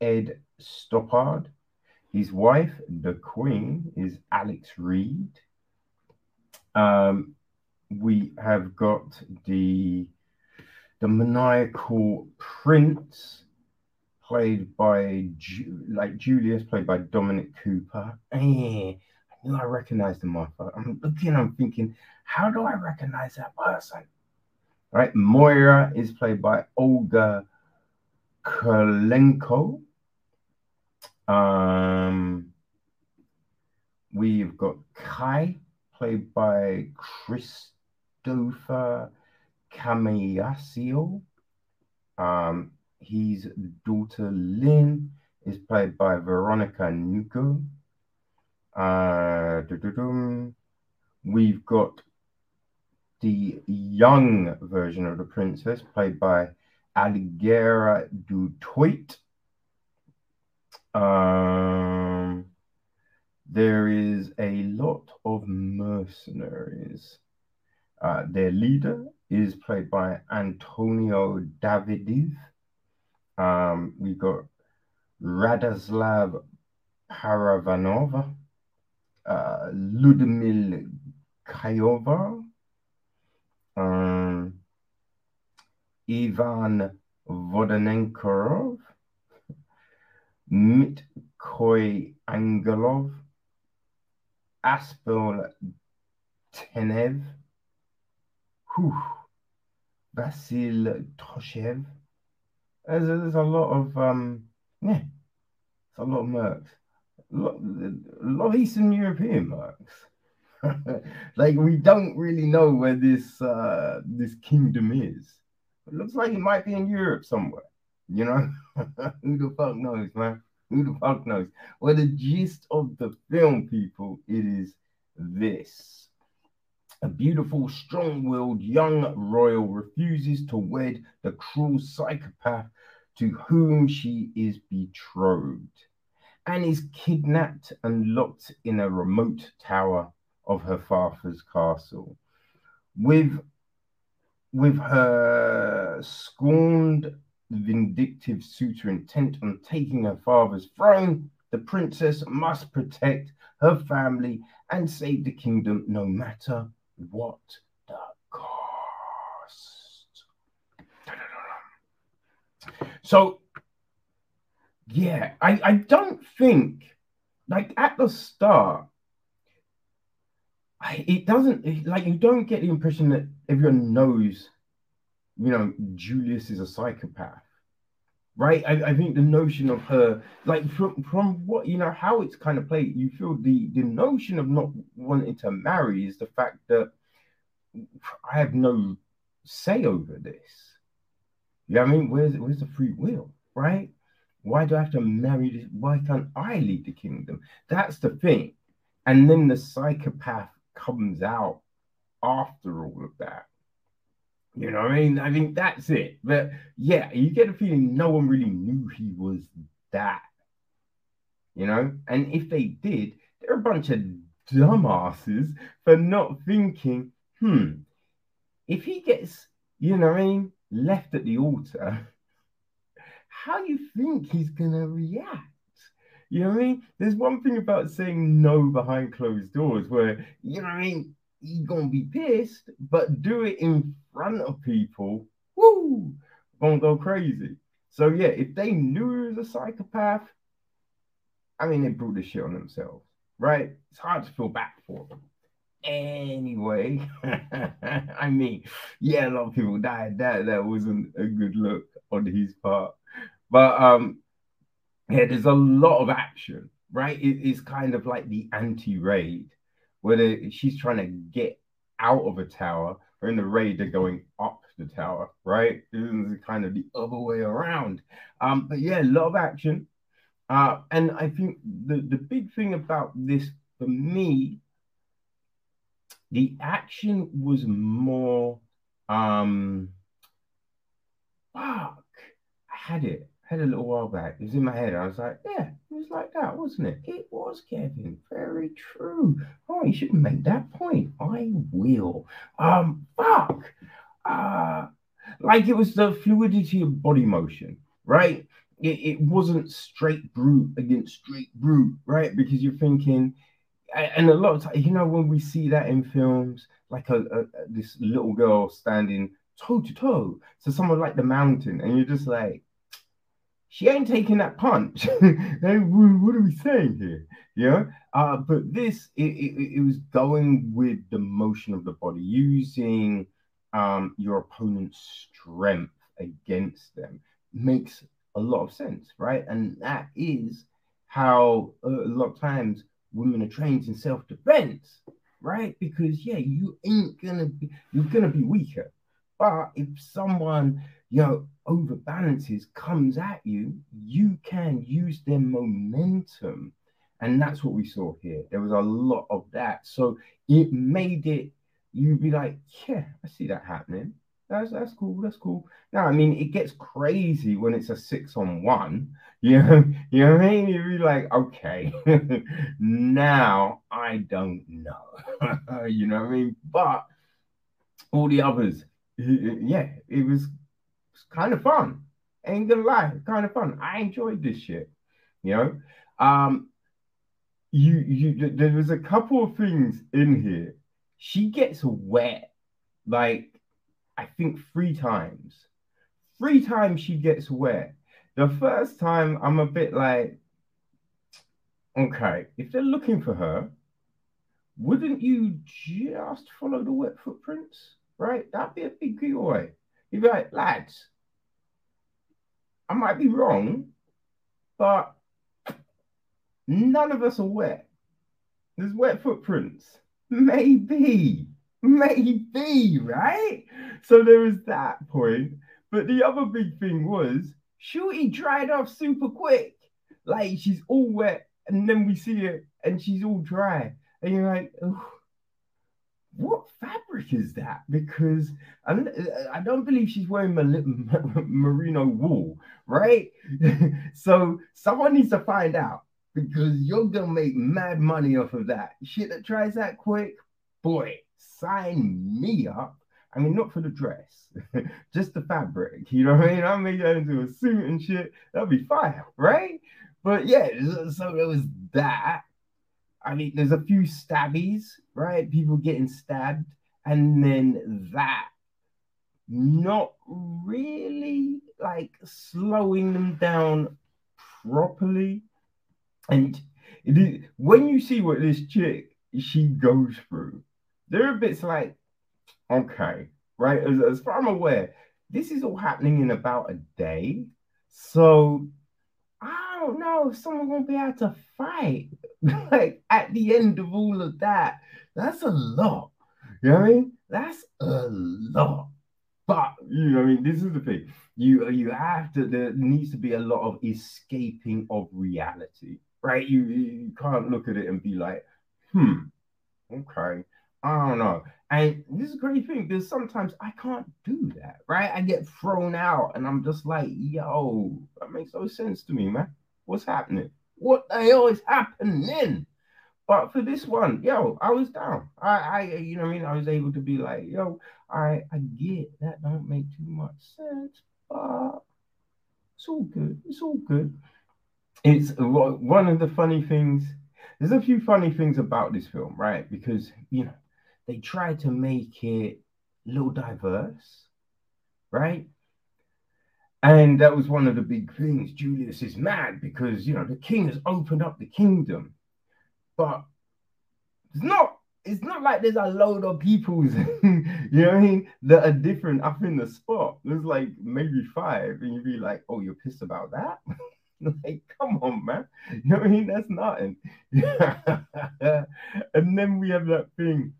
Ed Stoppard. His wife, the queen, is Alex Reed. We have got the maniacal prince, played by Julius, played by Dominic Cooper. I knew I recognized him, Martha. I'm thinking, how do I recognize that person? Right, Moira is played by Olga Kurylenko. We've got Kai, played by Christopher Camiasio. His daughter Lynn is played by Veronica Nuko. We've got the young version of the princess, played by Aliguera du Toit. There is a lot of mercenaries. Their leader is played by Antonio Davidiv. We've got Radoslav Paravanov, Ludmil Kayova, Ivan Vodenenkorov, Mitkoy Angelov, Aspel Tenev, Vasil Toshev. There's a lot of it's a lot of mercs. A lot of Eastern European mercs. Like, we don't really know where this this kingdom is. It looks like it might be in Europe somewhere. You know, who the fuck knows, man? Who the fuck knows? Well, the gist of the film, people, it is this. A beautiful, strong-willed young royal refuses to wed the cruel psychopath to whom she is betrothed, and is kidnapped and locked in a remote tower of her father's castle. With her scorned, vindictive suitor intent on taking her father's throne, the princess must protect her family and save the kingdom no matter what the cost. So, yeah, I don't think, like, at the start, you don't get the impression that everyone knows, you know, Julius is a psychopath, right? I think the notion of her, like, from what, you know, how it's kind of played, you feel the notion of not wanting to marry is the fact that I have no say over this. I mean, where's the free will, right? Why do I have to marry this? Why can't I lead the kingdom? That's the thing. And then the psychopath comes out after all of that. You know what I mean? I think that's it. But yeah, you get a feeling no one really knew he was that. You know? And if they did, they're a bunch of dumbasses for not thinking, if he gets, you know what I mean, left at the altar, how do you think he's going to react? You know what I mean? There's one thing about saying no behind closed doors where, you know what I mean, you're going to be pissed, but do it in front of people, woo, going to go crazy. So yeah, if they knew he was a psychopath, I mean, they brought this shit on themselves, right? It's hard to feel bad for them. Anyway, I mean, yeah, a lot of people died. That wasn't a good look on his part. But yeah, there's a lot of action, right? It's kind of like the anti-raid, where she's trying to get out of a tower, or in the raid, they're going up the tower, right? This is kind of the other way around. But yeah, a lot of action. And I think the big thing about this for me, the action was more, I had a little while back. It was in my head. I was like, yeah, it was like that, wasn't it? It was, Kevin. Very true. Oh, you should make that point. I will. Like it was the fluidity of body motion, right? It wasn't straight brute against straight brute, right? Because you're thinking... And a lot of times, you know, when we see that in films, like this little girl standing toe-to-toe to someone like the Mountain, and you're just like, she ain't taking that punch. What are we saying here? You know? But this, it was going with the motion of the body, using your opponent's strength against them. Makes a lot of sense, right? And that is how a lot of times women are trained in self-defense, right? Because, yeah, you ain't gonna be, you're gonna be weaker. But if someone, you know, overbalances, comes at you, you can use their momentum. And that's what we saw here. There was a lot of that. So it made it, you'd be like, yeah, I see that happening. That's cool, that's cool. Now, I mean, it gets crazy when it's a 6-on-1. You know what I mean? You'd be like, okay, now I don't know. You know what I mean? But all the others, yeah, it was kind of fun. Ain't gonna lie, kind of fun. I enjoyed this shit, you know? There was a couple of things in here. She gets wet, like, I think 3 times. 3 times she gets wet. The first time, I'm a bit like, okay, if they're looking for her, wouldn't you just follow the wet footprints, right? That'd be a big giveaway. You'd be like, lads, I might be wrong, but none of us are wet. There's wet footprints. Maybe, right? So there was that point. But the other big thing was, Shorty dried off super quick. Like, she's all wet, and then we see her, and she's all dry. And you're like, oh, what fabric is that? Because I don't believe she's wearing merino wool, right? So someone needs to find out, because you're going to make mad money off of that. Shit that dries that quick, boy. Sign me up. I mean, not for the dress, just the fabric. You know what I mean? I'll make that into a suit and shit. That'll be fire, right? But yeah, so there was that. I mean, there's a few stabbies, right? People getting stabbed. And then that not really like slowing them down properly. And when you see what this chick, she goes through, there are bits like, okay, right? As far as I'm aware, this is all happening in about a day. So I don't know if someone will be able to fight. Like at the end of all of that, that's a lot. You know what I mean? That's a lot. But, you know, I mean, this is the thing. You have to, there needs to be a lot of escaping of reality, right? You can't look at it and be like, okay, I don't know. And this is a great thing, because sometimes I can't do that, right? I get thrown out and I'm just like, yo, that makes no sense to me, man. What's happening? What the hell is happening? But for this one, yo, I was down. I you know what I mean? I was able to be like, yo, I get that don't make too much sense, but it's all good. It's all good. It's one of the funny things. There's a few funny things about this film, right? Because, you know, they tried to make it a little diverse, right? And that was one of the big things. Julius is mad because, you know, the king has opened up the kingdom. But it's not like there's a load of peoples, you know what I mean, that are different up in the spot. There's like maybe five, and you'd be like, oh, you're pissed about that? Like, come on, man. You know what I mean? That's nothing. And then we have that thing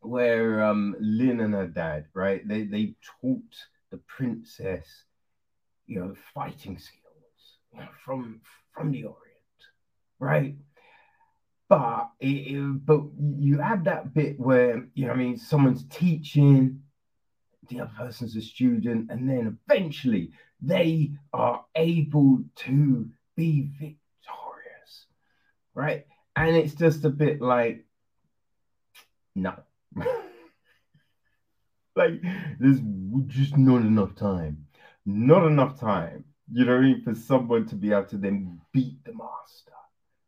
where Lynn and her dad, right? They taught the princess, you know, fighting skills, you know, from the Orient, right? But you add that bit where, you know, I mean, someone's teaching, the other person's a student, and then eventually they are able to be victorious, right? And it's just a bit like, no. Like, there's just not enough time. Not enough time, you know what I mean, for someone to be able to then beat the master,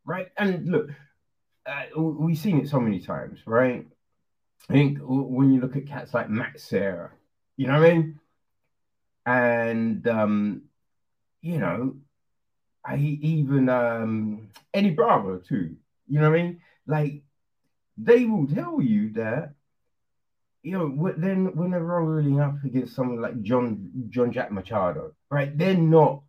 right? And look, we've seen it so many times, right? I think when you look at cats like Matt Serra, you know what I mean? And, you know, even Eddie Bravo too, you know what I mean? Like, they will tell you that, you know, then when they're rolling up against someone like John Jack Machado, right? They're not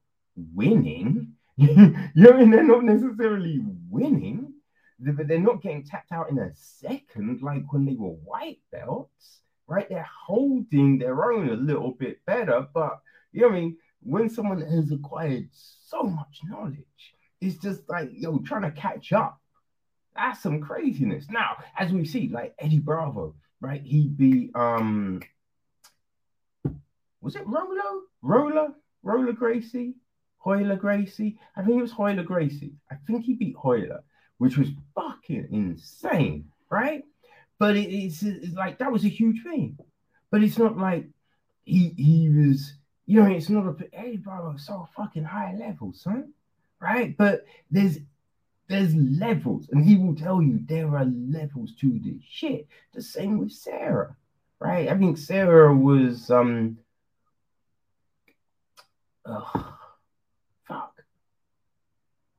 winning. You know what I mean? They're not necessarily winning. But they're not getting tapped out in a second, like when they were white belts, right? They're holding their own a little bit better. But, you know what I mean? When someone has acquired so much knowledge, it's just like, yo, trying to catch up. That's some craziness. Now, as we see, like Eddie Bravo, right? He'd be, was it Rolo? Roller Gracie? Hoyler Gracie? I think it was Hoyler Gracie. I think he beat Hoyler, which was fucking insane, right? But it's like, that was a huge thing. But it's not like he was, you know, it's not a, Eddie Bravo was so fucking high level, son, right? But there's levels, and he will tell you there are levels to this shit. The same with Sarah, right? I think Sarah was,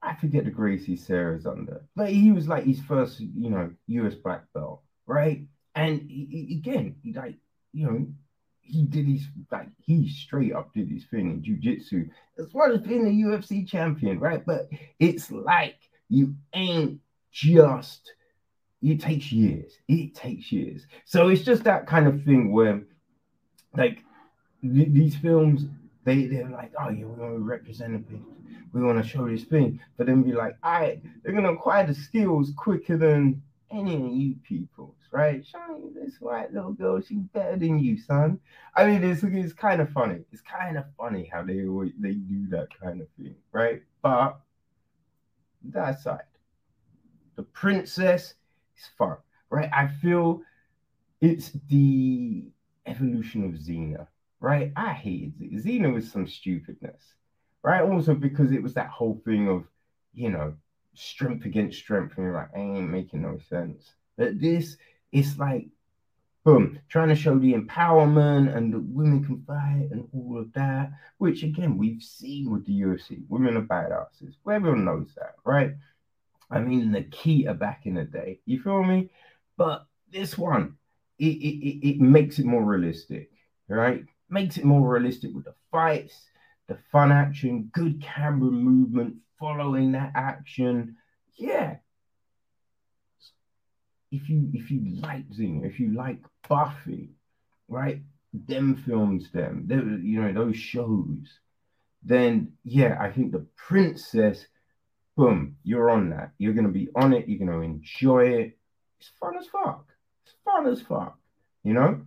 I forget the Gracie Sarah's under, but he was like his first, you know, US black belt, right? And he like, you know, he did his, like, he straight up did his thing in jiu-jitsu, as well as being a UFC champion, right? But it's like, you ain't just, it takes years. It takes years. So it's just that kind of thing where, like, these films, they're like, oh, you want to represent a bit. We want to show this thing, but then be like, all right, they're going to acquire the skills quicker than any of you peoples, right? Shiny, this white little girl, she's better than you, son. I mean, it's kind of funny. It's kind of funny how they do that kind of thing, right? But that aside, The Princess is fun, right? I feel it's the evolution of Xena, right? I hated it. Xena was some stupidness. Right, also because it was that whole thing of, you know, strength against strength, and you're like, it ain't making no sense. But this, it's like, boom, trying to show the empowerment and the women can fight and all of that, which again, we've seen with the UFC. Women are badasses. Everyone knows that, right? I mean, Nikita back in the day, you feel me? But this one, it makes it more realistic, right? Makes it more realistic with the fights, the fun action, good camera movement following that action. Yeah. If you like Xena, if you like Buffy, right? them films, them, you know, those shows, then yeah, I think The Princess, boom, you're on that. You're going to be on it. You're going to enjoy it. It's fun as fuck. It's fun as fuck, you know?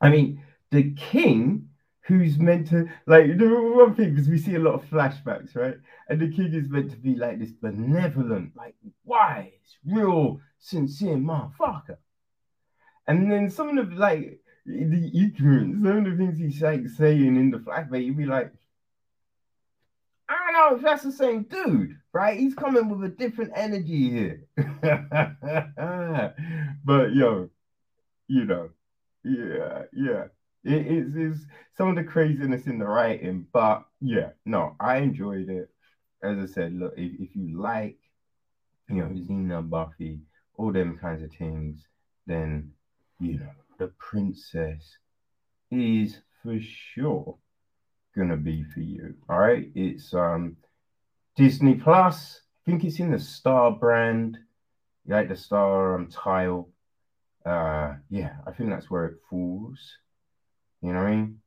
I mean, the king who's meant to, like, one thing, because we see a lot of flashbacks, right? And the king is meant to be like this benevolent, like wise, real, sincere motherfucker. And then some of the, like, the ignorance, some of the things he's like saying in the flashback, you'd be like, I don't know if that's the same dude, right? He's coming with a different energy here. But yo, you know, yeah. It's some of the craziness in the writing, but yeah, no, I enjoyed it. As I said, look, if you like, you know, Xena, Buffy, all them kinds of things, then, you know, The Princess is for sure gonna be for you. All right, it's Disney Plus. I think it's in the Star brand, like the Star tile. Yeah, I think that's where it falls. You know what I mean?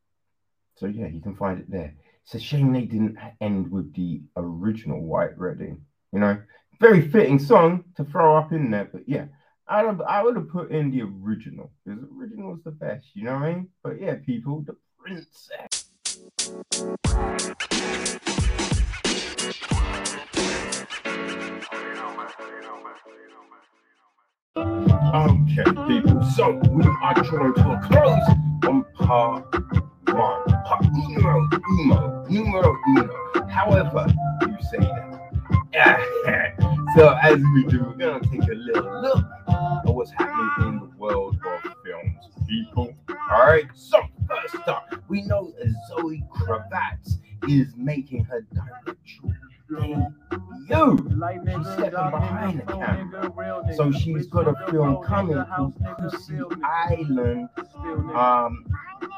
So yeah, you can find it there. It's a shame they didn't end with the original White Wedding. You know, very fitting song to throw up in there, but yeah. I would have put in the original, because the original is the best, you know what I mean? But yeah, people, The Princess. Okay, people, so we are drawing to a close on part one, part numero uno, however you say that. So as we do, we're going to take a little look at what's happening in the world of films, people. All right, so first up, we know that Zoe Kravitz is making her directorial debut. She's stepping behind the camera. So she's got a film coming called Pussy Island,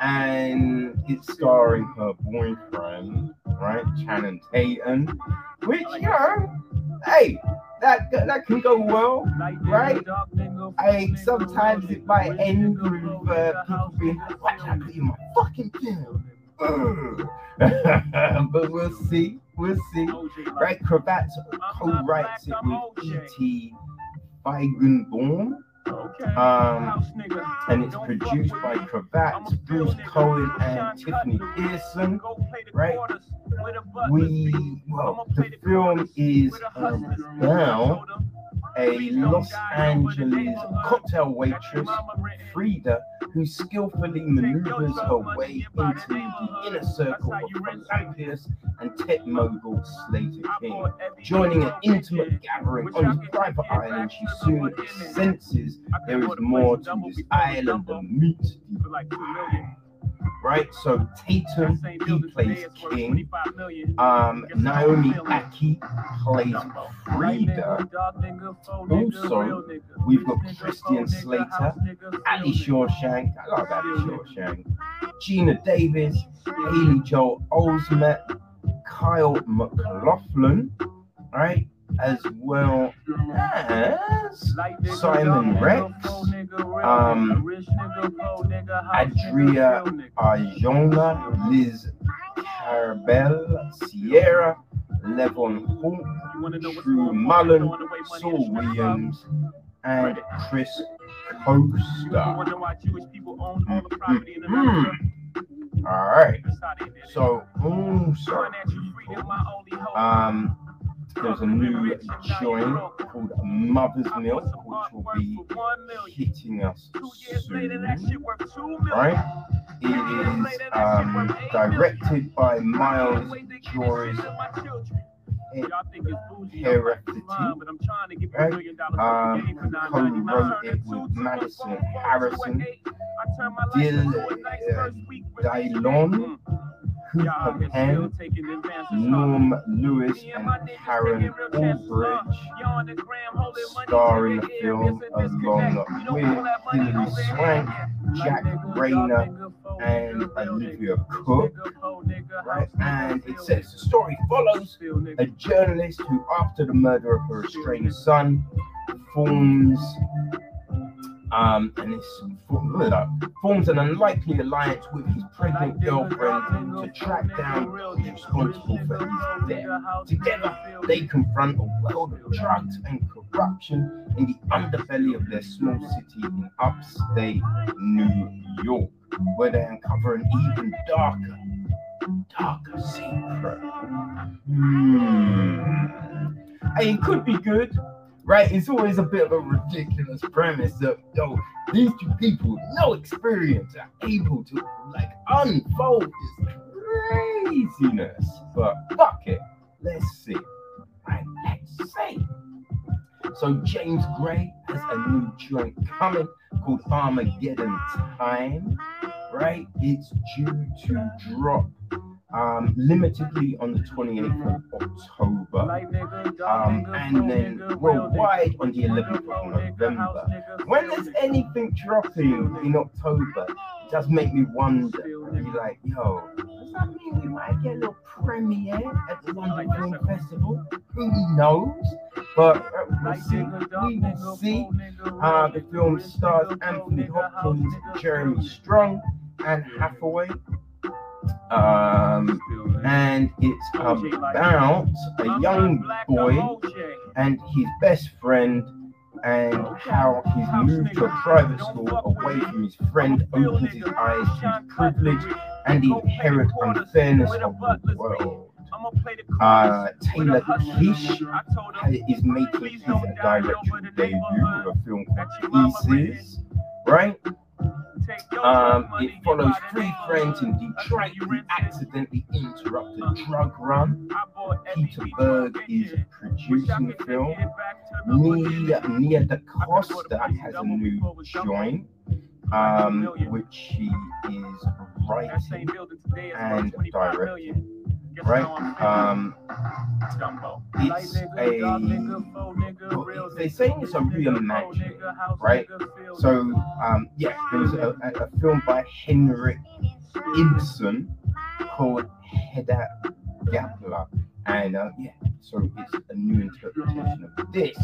and it's starring her boyfriend, right, Channing Tatum, which, you know, hey, that can go well, right? Sometimes it might end with people being like, why can't I be in my fucking film? But we'll see. Right, Kravitz co-writes it with E.T. Feigenbaum. And it's produced by Kravitz, Bruce Cohen, and Tiffany Pearson. Right? The film is about a Los Angeles cocktail waitress, Frida, who skillfully maneuvers her way into the inner circle of philanthropist and tech mogul Slater King. Joining an intimate gathering on his private island, she soon senses there is more to this island than meets the eye. Right, so Tatum, he plays King. Naomi Ackie plays Frida. Also, we've got Christian Slater, Ali Shawshank, I love Ali Shawshank, Gina Davis, Hailey Joel Osment, Kyle McLaughlin, right? As well as Simon Rex, Adria Arjona, Liz Carabel, Sierra, Levon Hawk, Drew Mullen, Saul Williams, and Chris Costa. All right. So, there's a new joint called Mother's Milk, which will be hitting us soon, right? It is directed by Miles Joyce. Co-wrote it with Madison Harrison, Dylon, Cooper Penn, Norm Lewis, and Karen Albridge, starring the film along with Hilary Swank, Jack Rayner, and Olivia Cook. Right? And it says the story follows a journalist who, after the murder of her estranged son, forms and this forms an unlikely alliance with his pregnant girlfriend to track down who's responsible for his death. Together, they confront a world of drugs and corruption in the underbelly of their small city in upstate New York, where they uncover an even darker secret. It could be good, right? It's always a bit of a ridiculous premise that, yo, these two people with no experience are able to, like, unfold this craziness. But fuck it, let's see, right? Let's see. So James Gray has a new joint coming called Armageddon Time, right? It's due to drop limitedly on the 28th of October, and then worldwide on the 11th of November. When there's anything dropping in October, it does make me wonder, be like, yo, does that mean we might get a little premiere at the London Film Festival? Who knows? But we will see. The film stars Anthony Hopkins, Jeremy Strong, and Anne Hathaway. And it's about a young boy and his best friend and how he's moved to a private school away from his friend, opens his eyes to his privilege and the inherent unfairness of the world. Taylor Kitsch is making his directorial debut with a film called Thesis, right? It follows three friends in Detroit who accidentally interrupt a drug run. Peter Berg is producing the film. Nia Da Costa has a new joint, which she is writing and directing. Right, they say it's a reimagining, right? So, there was a film by Henrik Ibsen called Hedda Gabler, and so it's a new interpretation of this,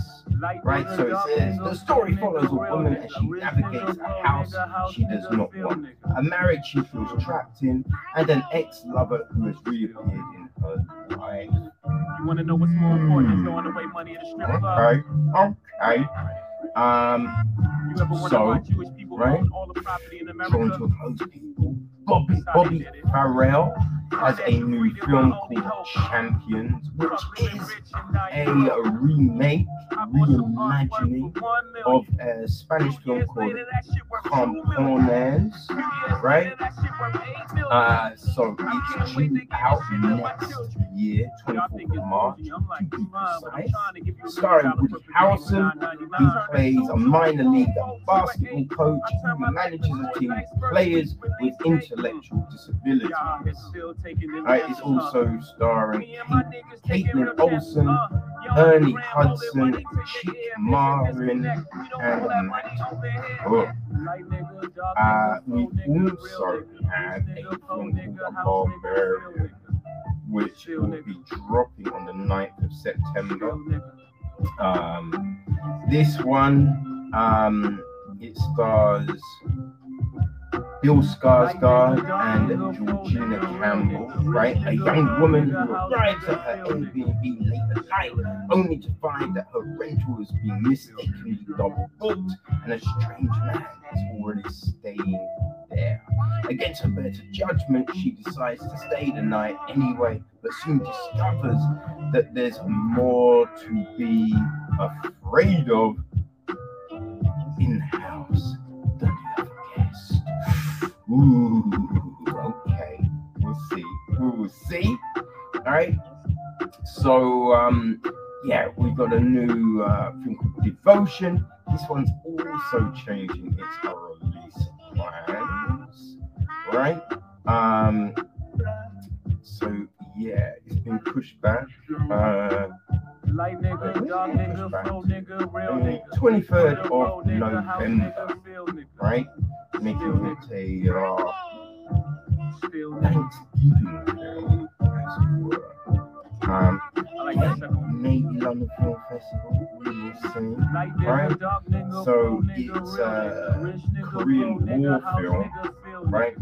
right? So it says the story follows a woman as she navigates a house she does not want, a marriage she feels trapped in, and an ex-lover who has reappeared in her life. You want to know what's more important? Throwing away money in a strip club. Okay. So, right? Drawn to a close people. Bobby Pharrell has a new film called Champions, which is a reimagining of a Spanish film called Camp Corners, right? So it's due out next year, 24th of March, to be precise. Starring Woody Harrelson, he plays a minor league basketball coach who manages a team of players with intellectual disabilities. It's also starring Caitlin Olsen, Ernie Hudson, Chick Marvin, and Matt Cook. We also have a film called Barbarian, which will be dropping on the 9th of September. This one, it stars Bill Skarsgård and Georgina Campbell, right? A young woman who arrives at her Airbnb late at night, only to find that her rental has been mistakenly double booked, and a strange man is already staying there. Against her better judgment, she decides to stay the night anyway, but soon discovers that there's more to be afraid of in the house. Okay, we'll see, all right? So, we've got a new film called Devotion. This one's also changing its release plans, right? It's been pushed back. 23rd of November, right? Making it a Thanksgiving Day, as it were. like that song. Maybe London Film Festival, we will sing, right? So it's a Korean war film, right?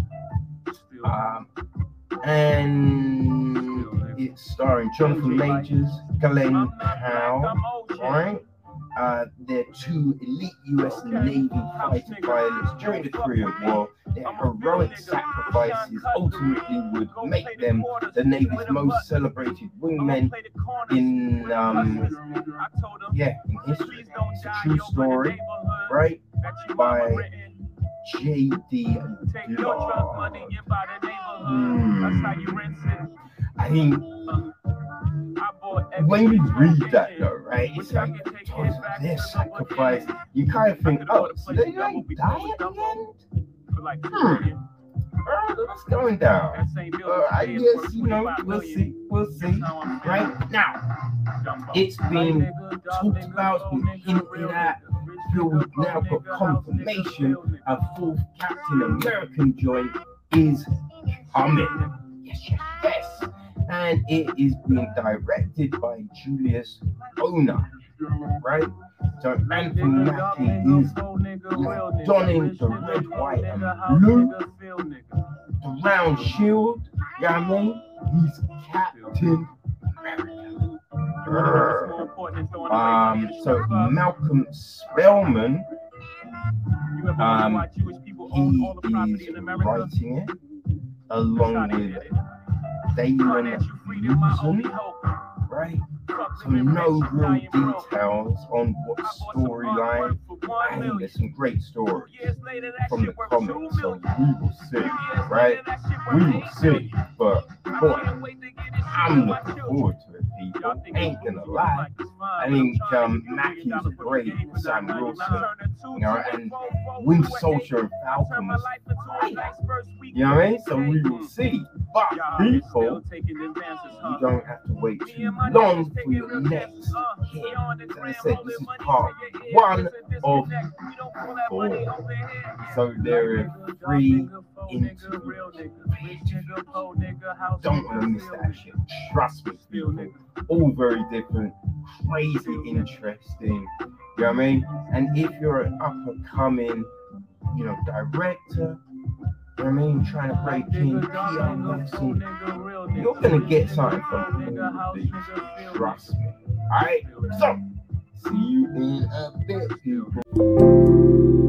And it's starring Jonathan Majors, Glenn Powell, right? They're two elite U.S. Navy fighter pilots during the Korean War. Their heroic sacrifices ultimately would make them the Navy's most celebrated wingmen in history. It's a true story, right? By J.D. I think when you read that though, right, it's like their sacrifice, you kind of think, oh, so they like die at the end? What's going down? I guess, we'll see. Right now, it's been talked about, been hinted at. We've now got confirmation a fourth Captain American joint is coming. Yes. And it is being directed by Julius Ona, right? So Anthony Mackie is donning the red, white, and blue, the round shield. You know what I mean? He's Captain America. So Malcolm Spellman, he is writing it along with Damon Newton, right? So no real details on what storyline. I think there's some great stories from the comics, so we will see, right? We will see, but boy, I'm looking forward to it, people. Ain't gonna lie. I think Mackie's great, Sam Wilson, and Winter Soldier and Falcon was great. You know what I mean? So we will see. But people, you don't have to wait too long for your next hit. As I said, this is part one of four. So there are three into don't want to miss that shit. Trust me, people. All very different, crazy interesting. You know what I mean? And if you're an up-and-coming, director, you know what I mean, trying to break in, you're gonna get something from all of these. Trust me. Alright, so see you in a bit, people.